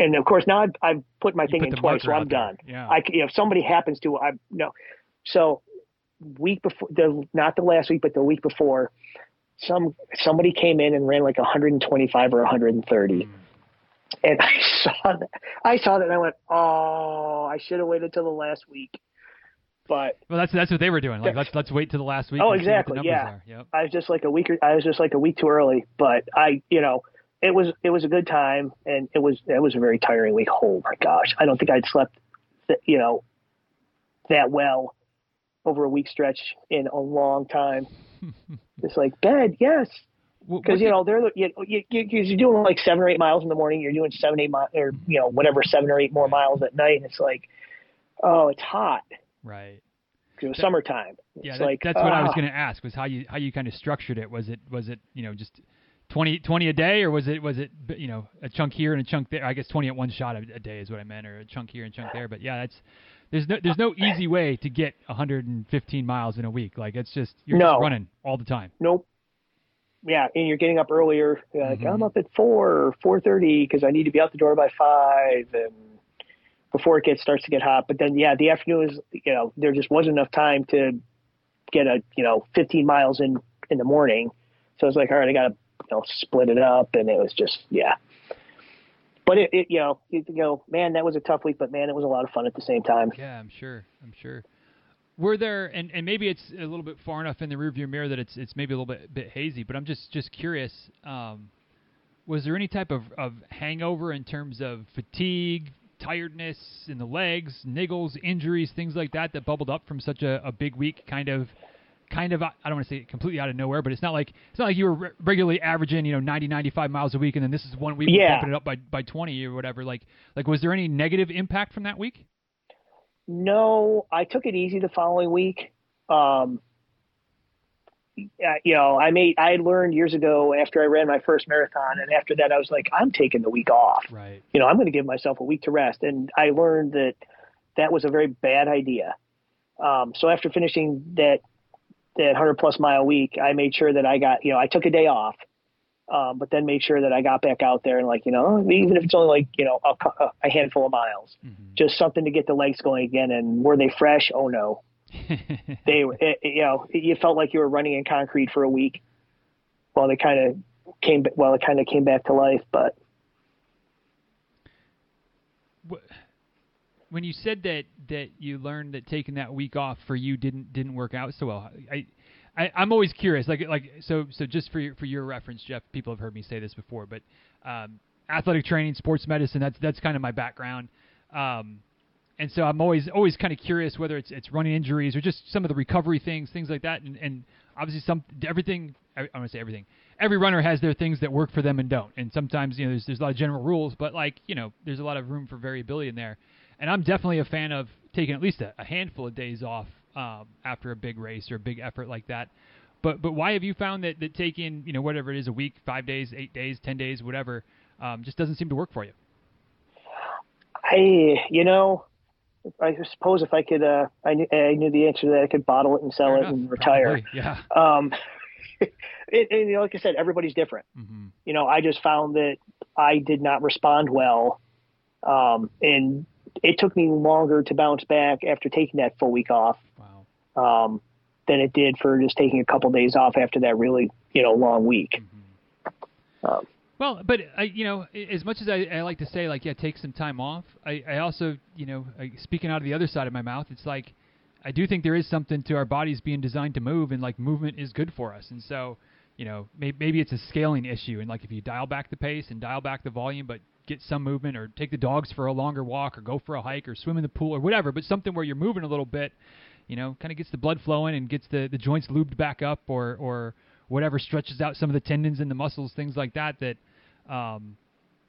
and of course now I've put my thing in twice, so I'm done. Yeah. If somebody happens to, no. So week before, not the last week, but the week before, somebody came in and ran like 125 or 130. Mm. And I saw that and I went, oh, I should have waited till the last week. But that's what they were doing. Like, let's wait till the last week. Oh, exactly. Yeah. Yep. I was just like a week too early, but it was a good time, and it was a very tiring week. Oh my gosh. I don't think I'd slept that well over a week stretch in a long time. It's like bed. Yes. Because you're doing like 7 or 8 miles in the morning, you're doing 7, 8 miles, or 7 or 8 more miles at night, and it's like, oh, it's hot, right? It was summertime. Yeah, that's what I was going to ask, was how you kind of structured it. Was it just 20 a day, or was it a chunk here and a chunk there? I guess 20 at one shot a day is what I meant, or a chunk here and chunk there. But yeah, there's no easy way to get 115 miles in a week. Like, it's just just running all the time. Nope. Yeah, and you're getting up earlier. Like, mm-hmm. I'm up at 4:30 because I need to be out the door by 5, and before it starts to get hot. But then, yeah, the afternoon is, there just wasn't enough time to get 15 miles in the morning. So it's like, all right, I got to split it up, and it was just, yeah. But man, that was a tough week, but man, it was a lot of fun at the same time. Yeah, I'm sure. Were there, and maybe it's a little bit far enough in the rearview mirror that it's maybe a little bit hazy, but I'm just curious, was there any type of hangover in terms of fatigue, tiredness in the legs, niggles, injuries, things like that bubbled up from such a big week, kind of, I don't want to say completely out of nowhere, but it's not like you were regularly averaging, 90, 95 miles a week, and then this is 1 week we're bumping it up by 20 or whatever. Like, was there any negative impact from that week? No, I took it easy the following week. I learned years ago after I ran my first marathon, and after that I was like, I'm taking the week off. Right. I'm going to give myself a week to rest. And I learned that was a very bad idea. So after finishing that 100 plus mile week, I made sure that I got, I took a day off, but then made sure that I got back out there and even if it's only a handful of miles, mm-hmm. just something to get the legs going again. And were they fresh? Oh no, they were. You felt like you were running in concrete for a week while it kind of came back to life. But when you said that you learned that taking that week off for you didn't work out so well, I'm always curious, so just for your reference, Jeff, people have heard me say this before, but athletic training, sports medicine, that's kind of my background. And so I'm always kind of curious whether it's running injuries or just some of the recovery things like that. And obviously every runner has their things that work for them and don't. And sometimes, there's a lot of general rules, but there's a lot of room for variability in there. And I'm definitely a fan of taking at least a handful of days off after a big race or a big effort like that. But why have you found that taking, whatever it is, a week, 5 days, 8 days, 10 days, whatever, just doesn't seem to work for you? I suppose if I could, I knew the answer to that, I could bottle it and sell it and retire. Probably, yeah. Like I said, everybody's different. Mm-hmm. I just found that I did not respond well. And it took me longer to bounce back after taking that full week off. Wow. Than it did for just taking a couple days off after that really, long week. Mm-hmm. Well, but, you know, as much as I like to say, like, yeah, take some time off, I also, you know, speaking out of the other side of my mouth, it's like I do think there is something to our bodies being designed to move, and, like, movement is good for us. And so, you know, maybe it's a scaling issue. And, like, if you dial back the pace and dial back the volume but get some movement, or take the dogs for a longer walk, or go for a hike, or swim in the pool, or whatever, but something where you're moving a little bit, you know, kind of gets the blood flowing and gets the joints lubed back up, or whatever, stretches out some of the tendons and the muscles, things like that, that,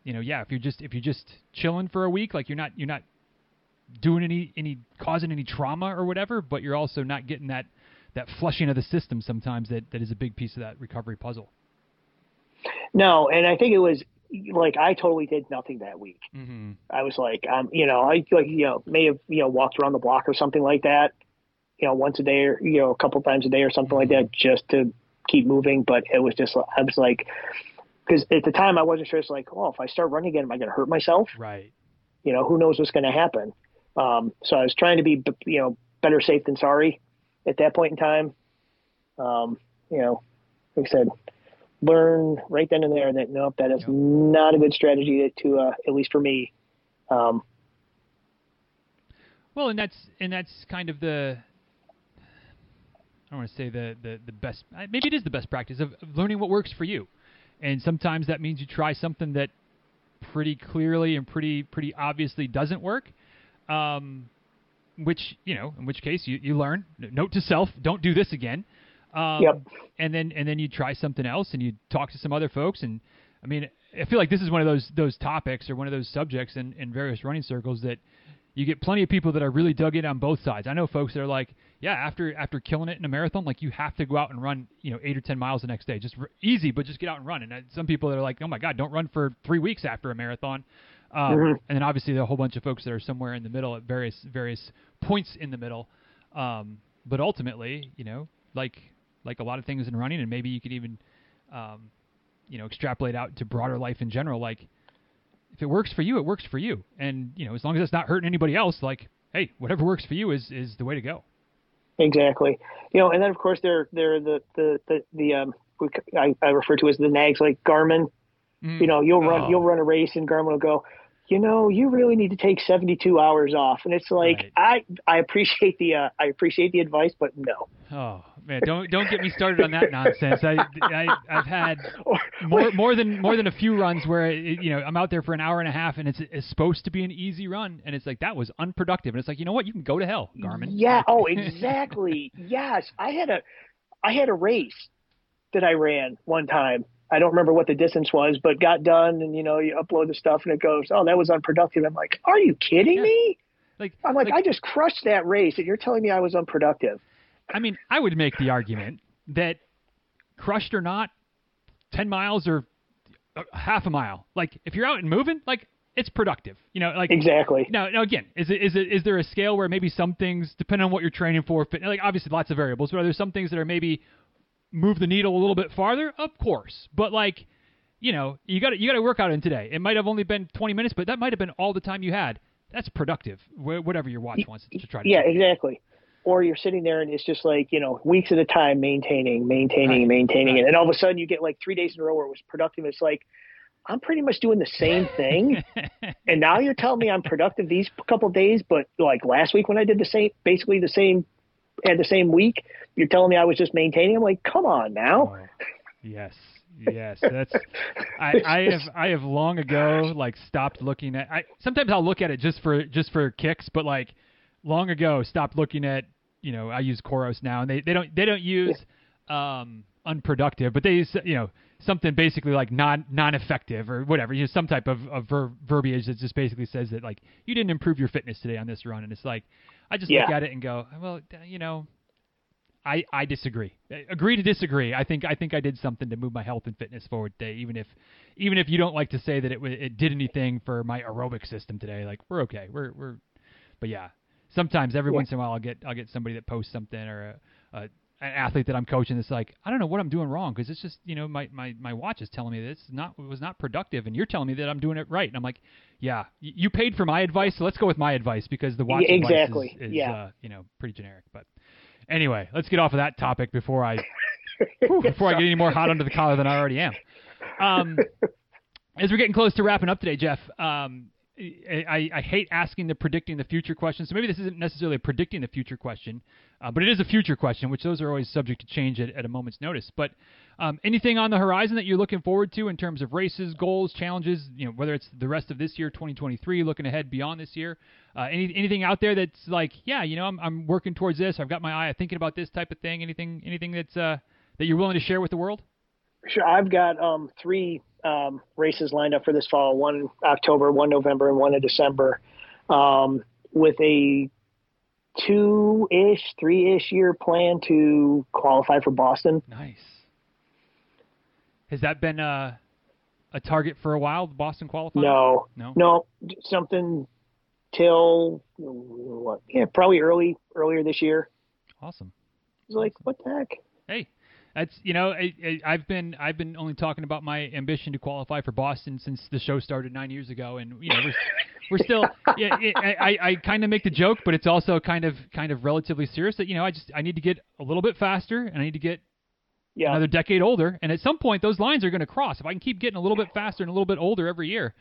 you know, yeah, if you're just chilling for a week, like you're not doing any causing any trauma or whatever, but you're also not getting that flushing of the system sometimes that is a big piece of that recovery puzzle. No. And I think it was like, I totally did nothing that week. Mm-hmm. I was like, you know, I like, you know, may have, you know, walked around the block or something like that, you know, once a day or, you know, a couple times a day or something like that, just to keep moving. But it was just, I was like, because at the time I wasn't sure. It's like, oh, if I start running again, am I going to hurt myself? Right. You know, who knows what's going to happen. So I was trying to be, you know, better safe than sorry at that point in time. You know, like I said, learn right then and there that, nope, that is not a good strategy to, at least for me. Well, and that's kind of the, I don't want to say the best, maybe it is the best practice of learning what works for you. And sometimes that means you try something that pretty clearly and pretty obviously doesn't work. Which, you know, in which case you learn, note to self, don't do this again. Yep. And then you try something else, and you talk to some other folks. And I mean, I feel like this is one of those topics, or one of those subjects in various running circles, that you get plenty of people that are really dug in on both sides. I know folks that are like, yeah, after killing it in a marathon, like, you have to go out and run, you know, 8 or 10 miles the next day, just easy, but just get out and run. And some people that are like, oh my God, don't run for 3 weeks after a marathon. Mm-hmm. And then obviously there are a whole bunch of folks that are somewhere in the middle at various points in the middle. But ultimately, you know, like a lot of things in running, and maybe you could even, you know, extrapolate out to broader life in general. Like, if it works for you, it works for you. And, you know, as long as it's not hurting anybody else, like, hey, whatever works for you is the way to go. Exactly. You know, and then of course they're the I refer to as the nags, like Garmin. You know, you'll run a race, and Garmin will go, you know, you really need to take 72 hours off. And it's like, right. I appreciate the advice, but no. Oh man, don't get me started on that nonsense. I've had more than a few runs where you know, I'm out there for an hour and a half, and it's supposed to be an easy run, and it's like, that was unproductive. And it's like, you know what, you can go to hell, Garmin. Yeah. Oh, exactly. Yes. I had a race that I ran one time. I don't remember what the distance was, but got done, and, you know, you upload the stuff, and it goes, oh, that was unproductive. I'm like, are you kidding me? Like, I'm like, I just crushed that race, and you're telling me I was unproductive. I mean, I would make the argument that, crushed or not, 10 miles or half a mile, like, if you're out and moving, like, it's productive, you know, like, exactly. Now again, is there a scale where maybe some things, depending on what you're training for, fit, like, obviously lots of variables, but are there some things that are maybe move the needle a little bit farther? Of course. But, like, you know, you got to work out in today. It might have only been 20 minutes, but that might have been all the time you had. That's productive, whatever your watch wants to try to do. Yeah, exactly. Or you're sitting there, and it's just like, you know, weeks at a time, maintaining. Right. And all of a sudden you get like 3 days in a row where it was productive. It's like, I'm pretty much doing the same thing. And now you're telling me I'm productive these couple of days, but like last week when I did the same week, you're telling me I was just maintaining. I'm like, come on now. Oh, yes. That's I have long ago, like, stopped looking at. Sometimes I'll look at it just for kicks, but, like, long ago stopped looking at. You know, I use Coros now, and they don't use unproductive, but they use, you know, something basically like non-effective or whatever. You know, some type of verbiage that just basically says that, like, you didn't improve your fitness today on this run, and it's like. I just look at it and go, well, you know, I disagree. Agree to disagree. I think I did something to move my health and fitness forward today, even if you don't like to say that it did anything for my aerobic system today. Like, we're okay. We're but yeah, sometimes every once in a while I'll get somebody that posts something, or an athlete that I'm coaching that's like, I don't know what I'm doing wrong, because it's just, you know, my watch is telling me that it was not productive, and you're telling me that I'm doing it right. And I'm like, yeah, you paid for my advice, so let's go with my advice, because the watch advice is you know, pretty generic. But anyway, let's get off of that topic before I get any more hot under the collar than I already am. As we're getting close to wrapping up today, Jeff, I hate asking the predicting the future question. So maybe this isn't necessarily a predicting the future question, but it is a future question, which those are always subject to change at a moment's notice. But anything on the horizon that you're looking forward to in terms of races, goals, challenges, you know, whether it's the rest of this year, 2023, looking ahead beyond this year, anything out there that's like, yeah, you know, I'm working towards this. I've got my eye thinking about this type of thing. Anything that's that you're willing to share with the world? Sure. I've got three races lined up for this fall, one in October, one November, and one in December, with a 2-ish, 3-ish year plan to qualify for Boston. Nice. Has that been a target for a while, Boston qualifying? No, something till probably earlier this year. Awesome. I was like, what the heck? Hey. That's, you know, I've been only talking about my ambition to qualify for Boston since the show started 9 years ago, and you know we're still. Yeah, I kind of make the joke, but it's also kind of relatively serious that, you know, I need to get a little bit faster, and I need to get another decade older, and at some point those lines are going to cross. If I can keep getting a little bit faster and a little bit older every year,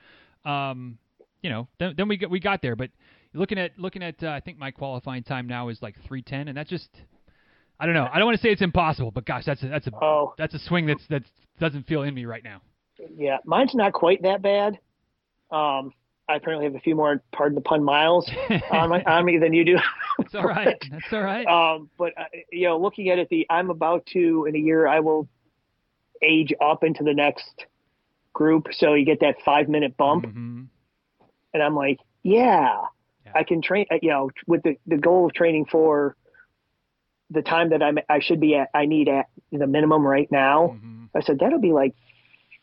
you know, then we got there. But looking at I think my qualifying time now is like 3:10, and that's just. I don't know. I don't want to say it's impossible, but gosh, that's a swing that doesn't feel in me right now. Yeah, mine's not quite that bad. I apparently have a few more, pardon the pun, miles on me than you do. That's all right. That's all right. But you know, looking at it, I'm about to in a year I will age up into the next group, so you get that 5-minute bump, mm-hmm. and I'm like, yeah, I can train. You know, with the goal of training for. The time that I should be at, I need at the minimum right now. Mm-hmm. I said, that'll be like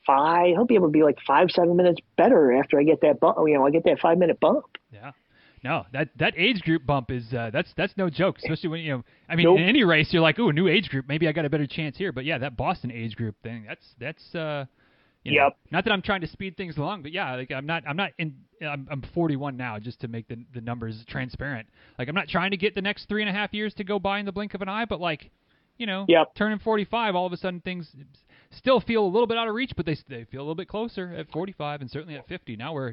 5. I'll be able to be like 5-7 minutes better after I get that bump. You know, I get that 5-minute bump. Yeah, no, that age group bump is that's no joke. Especially when, you know, I mean, nope. In any race, you're like, ooh, new age group. Maybe I got a better chance here. But yeah, that Boston age group thing. That's you know, yep. Not that I'm trying to speed things along, but yeah, like I'm 41 now, just to make the numbers transparent. Like, I'm not trying to get the next 3.5 years to go by in the blink of an eye, but like, you know, yep. Turning 45, all of a sudden things still feel a little bit out of reach, but they feel a little bit closer at 45 and certainly at 50. Now we're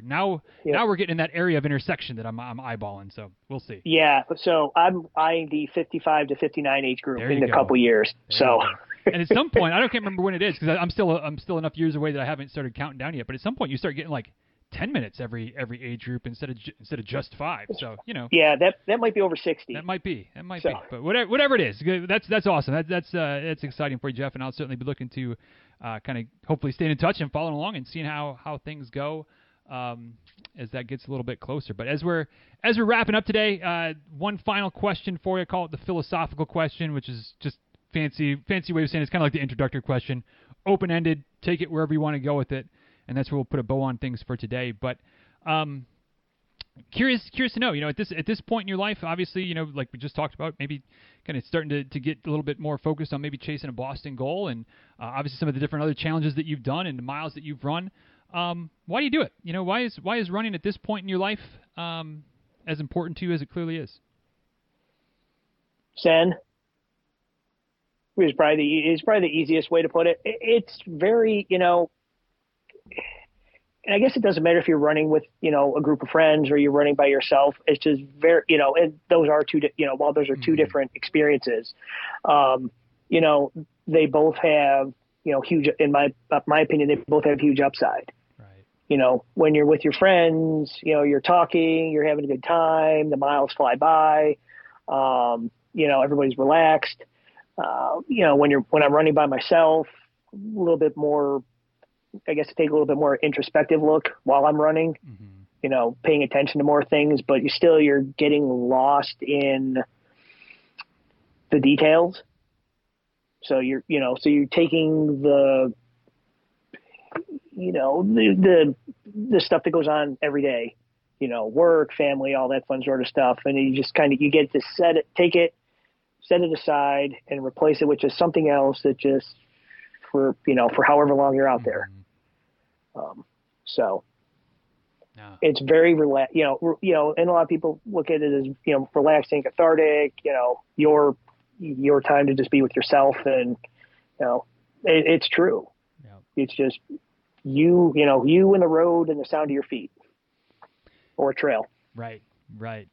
getting in that area of intersection that I'm eyeballing. So well see. Yeah. So I'm eyeing the 55 to 59 age group in a couple years. So. And at some point, I can't remember when it is because I'm still enough years away that I haven't started counting down yet. But at some point, you start getting like 10 minutes every age group instead of just 5. So, you know. Yeah, that might be over 60. That might be. But whatever it is, that's awesome. That's exciting for you, Jeff. And I'll certainly be looking to kind of hopefully staying in touch and following along and seeing how things go. As that gets a little bit closer. But as we're wrapping up today, one final question for you. I call it the philosophical question, which is just. Fancy way of saying it's kind of like the introductory question, open-ended, take it wherever you want to go with it, and that's where we'll put a bow on things for today. But curious to know, you know, at this point in your life, obviously, you know, like we just talked about, maybe kind of starting to get a little bit more focused on maybe chasing a Boston goal, and obviously some of the different other challenges that you've done and the miles that you've run. Why do you do it? You know, why is running at this point in your life as important to you as it clearly is? Zen. Is probably the easiest way to put it. It's very, you know, and I guess it doesn't matter if you're running with, you know, a group of friends or you're running by yourself. It's just very, you know, and those are two, you know, while those are two mm-hmm. different experiences, you know, they both have, you know, huge, in my opinion, they both have huge upside. Right. You know, when you're with your friends, you know, you're talking, you're having a good time, the miles fly by, you know, everybody's relaxed. You know, when I'm running by myself, a little bit more, I guess, to take a little bit more introspective look while I'm running, mm-hmm. you know, paying attention to more things, but you're getting lost in the details. So you're taking the, you know, the stuff that goes on every day, you know, work, family, all that fun sort of stuff. And you just kind of, you get to set it aside and replace it with just something else that just for, you know, for however long you're out there. It's very relaxed, you know, and a lot of people look at it as, you know, relaxing, cathartic, you know, your time to just be with yourself and, you know, it's true. Yeah. It's just you and the road and the sound of your feet or a trail. Right.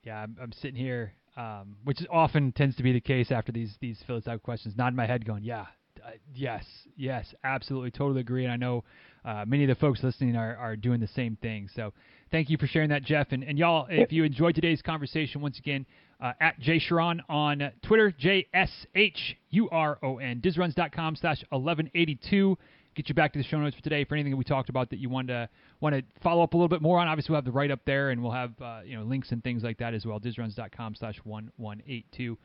Yeah. I'm sitting here, which is often tends to be the case after these philosophical questions, nodding my head going, yeah, yes, absolutely. Totally agree. And I know many of the folks listening are doing the same thing. So thank you for sharing that, Jeff. And y'all, if you enjoyed today's conversation, once again, at J Shuron on Twitter, JSHURON, Dizruns.com /1182. Get you back to the show notes for today for anything that we talked about that you want to follow up a little bit more on. Obviously, we'll have the write-up there, and we'll have links and things like that as well. Dizruns.com /1182.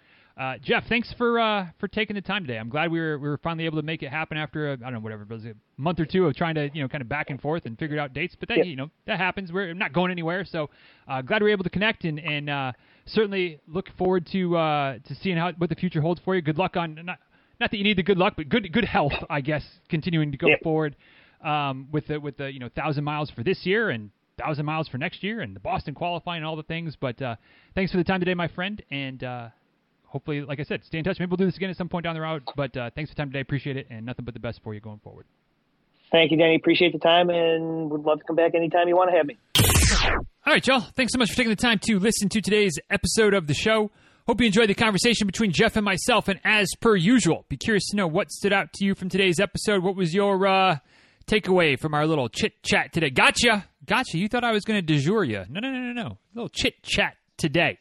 Jeff, thanks for taking the time today. I'm glad we were finally able to make it happen after a month or two of trying to kind of back and forth and figure out dates. But that happens. We're not going anywhere, so glad we were able to connect and certainly look forward to seeing what the future holds for you. Good luck on. Not that you need the good luck, but good health, I guess, continuing to go forward with the 1,000 miles for this year and 1,000 miles for next year and the Boston qualifying and all the things. But thanks for the time today, my friend. And hopefully, like I said, stay in touch. Maybe we'll do this again at some point down the road. But thanks for the time today. Appreciate it. And nothing but the best for you going forward. Thank you, Danny. Appreciate the time and would love to come back anytime you want to have me. All right, y'all. Thanks so much for taking the time to listen to today's episode of the show. Hope you enjoyed the conversation between Jeff and myself, and as per usual, be curious to know what stood out to you from today's episode. What was your takeaway from our little chit-chat today? Gotcha. You thought I was going to de jure you. No. A little chit-chat today.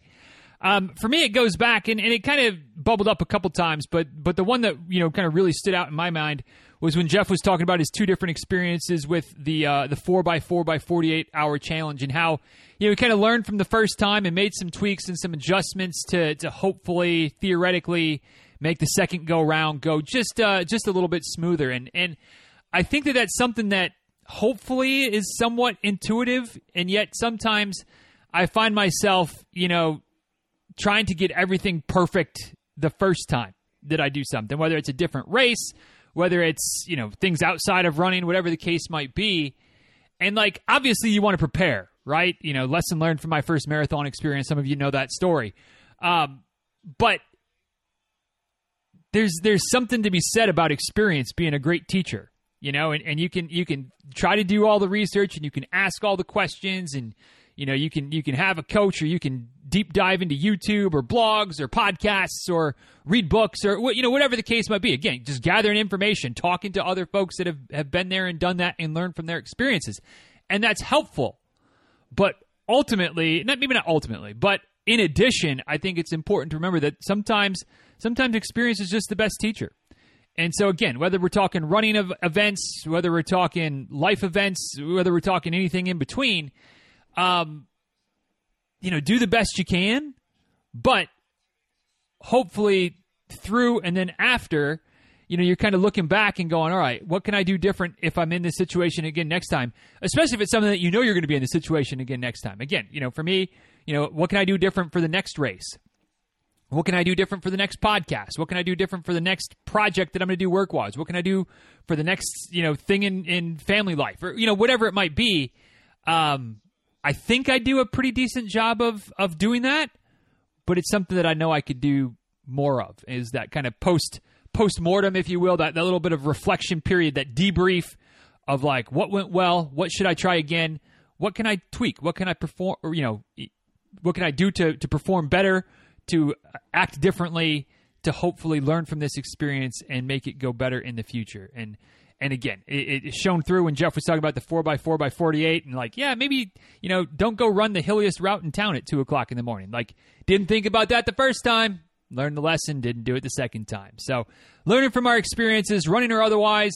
For me, it goes back, and it kind of bubbled up a couple times, but the one that kind of really stood out in my mind was when Jeff was talking about his two different experiences with the 4x4x48 hour challenge and how he kind of learned from the first time and made some tweaks and some adjustments to hopefully, theoretically, make the second go-round go just a little bit smoother. And I think that's something that hopefully is somewhat intuitive, and yet sometimes I find myself, trying to get everything perfect the first time that I do something, whether it's a different race, whether it's, things outside of running, whatever the case might be. And obviously you want to prepare, right? Lesson learned from my first marathon experience. Some of you know that story. But there's something to be said about experience being a great teacher, and you can try to do all the research and you can ask all the questions and, you can have a coach, or you can deep dive into YouTube or blogs or podcasts or read books or whatever the case might be. Again, just gathering information, talking to other folks that have been there and done that and learned from their experiences. And that's helpful. But but in addition, I think it's important to remember that sometimes experience is just the best teacher. And so again, whether we're talking running of events, whether we're talking life events, whether we're talking anything in between, do the best you can, but hopefully through and then after, you're kind of looking back and going, all right, what can I do different if I'm in this situation again next time? Especially if it's something that you're going to be in the situation again next time. Again, for me, what can I do different for the next race? What can I do different for the next podcast? What can I do different for the next project that I'm going to do work-wise? What can I do for the next, thing in family life or, whatever it might be? I think I do a pretty decent job of doing that, but it's something that I know I could do more of, is that kind of post-mortem, if you will, that little bit of reflection period, that debrief of what went well, what should I try again, what can I tweak, what can I perform, or, what can I do to perform better, to act differently, to hopefully learn from this experience and make it go better in the future. And again, it shone through when Jeff was talking about the 4x4x48 and maybe, don't go run the hilliest route in town at 2:00 in the morning. Didn't think about that the first time, learned the lesson, didn't do it the second time. So learning from our experiences, running or otherwise,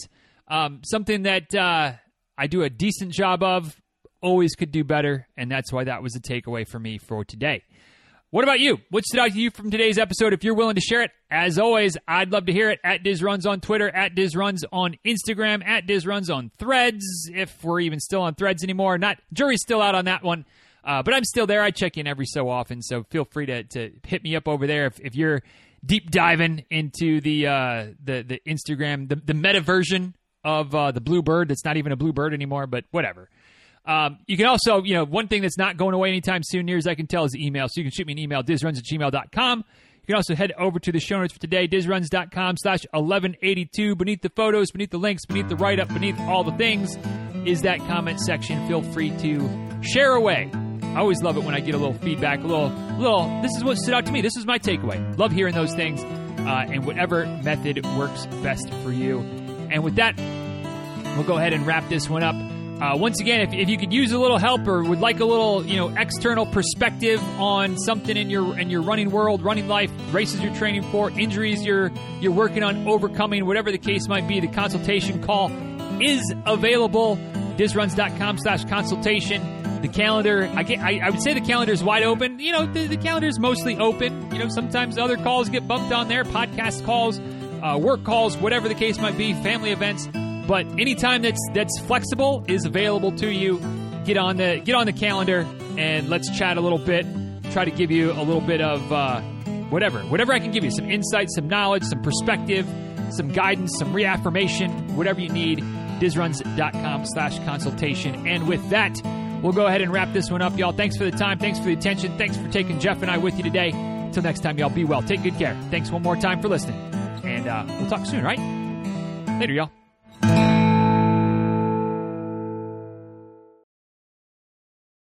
something that I do a decent job of, always could do better. And that's why that was the takeaway for me for today. What about you? What stood out to you from today's episode? If you're willing to share it, as always, I'd love to hear it. At DizRuns on Twitter, at DizRuns on Instagram, at DizRuns on Threads, if we're even still on Threads anymore. Jury's still out on that one, but I'm still there. I check in every so often, so feel free to hit me up over there if you're deep diving into the Instagram, the meta version of the blue bird. That's not even a blue bird anymore, but whatever. You can also, one thing that's not going away anytime soon, near as I can tell, is email. So you can shoot me an email, dizruns@gmail.com. You can also head over to the show notes for today, dizruns.com /1182. Beneath the photos, beneath the links, beneath the write-up, beneath all the things, is that comment section. Feel free to share away. I always love it when I get a little feedback, a little, this is what stood out to me. This is my takeaway. Love hearing those things, and whatever method works best for you. And with that, we'll go ahead and wrap this one up. Once again, if you could use a little help or would like a little, external perspective on something in your running world, running life, races you're training for, injuries you're working on overcoming, whatever the case might be, the consultation call is available. Dizruns.com/consultation. The calendar, I would say the calendar is wide open. The calendar is mostly open. Sometimes other calls get bumped on there, podcast calls, work calls, whatever the case might be, family events. But any time that's flexible is available to you. Get on the calendar and let's chat a little bit. Try to give you a little bit of whatever I can give you. Some insight, some knowledge, some perspective, some guidance, some reaffirmation, whatever you need. Dizruns.com/consultation. And with that, we'll go ahead and wrap this one up, y'all. Thanks for the time. Thanks for the attention. Thanks for taking Jeff and I with you today. Until next time, y'all, be well. Take good care. Thanks one more time for listening. And we'll talk soon, right? Later, y'all.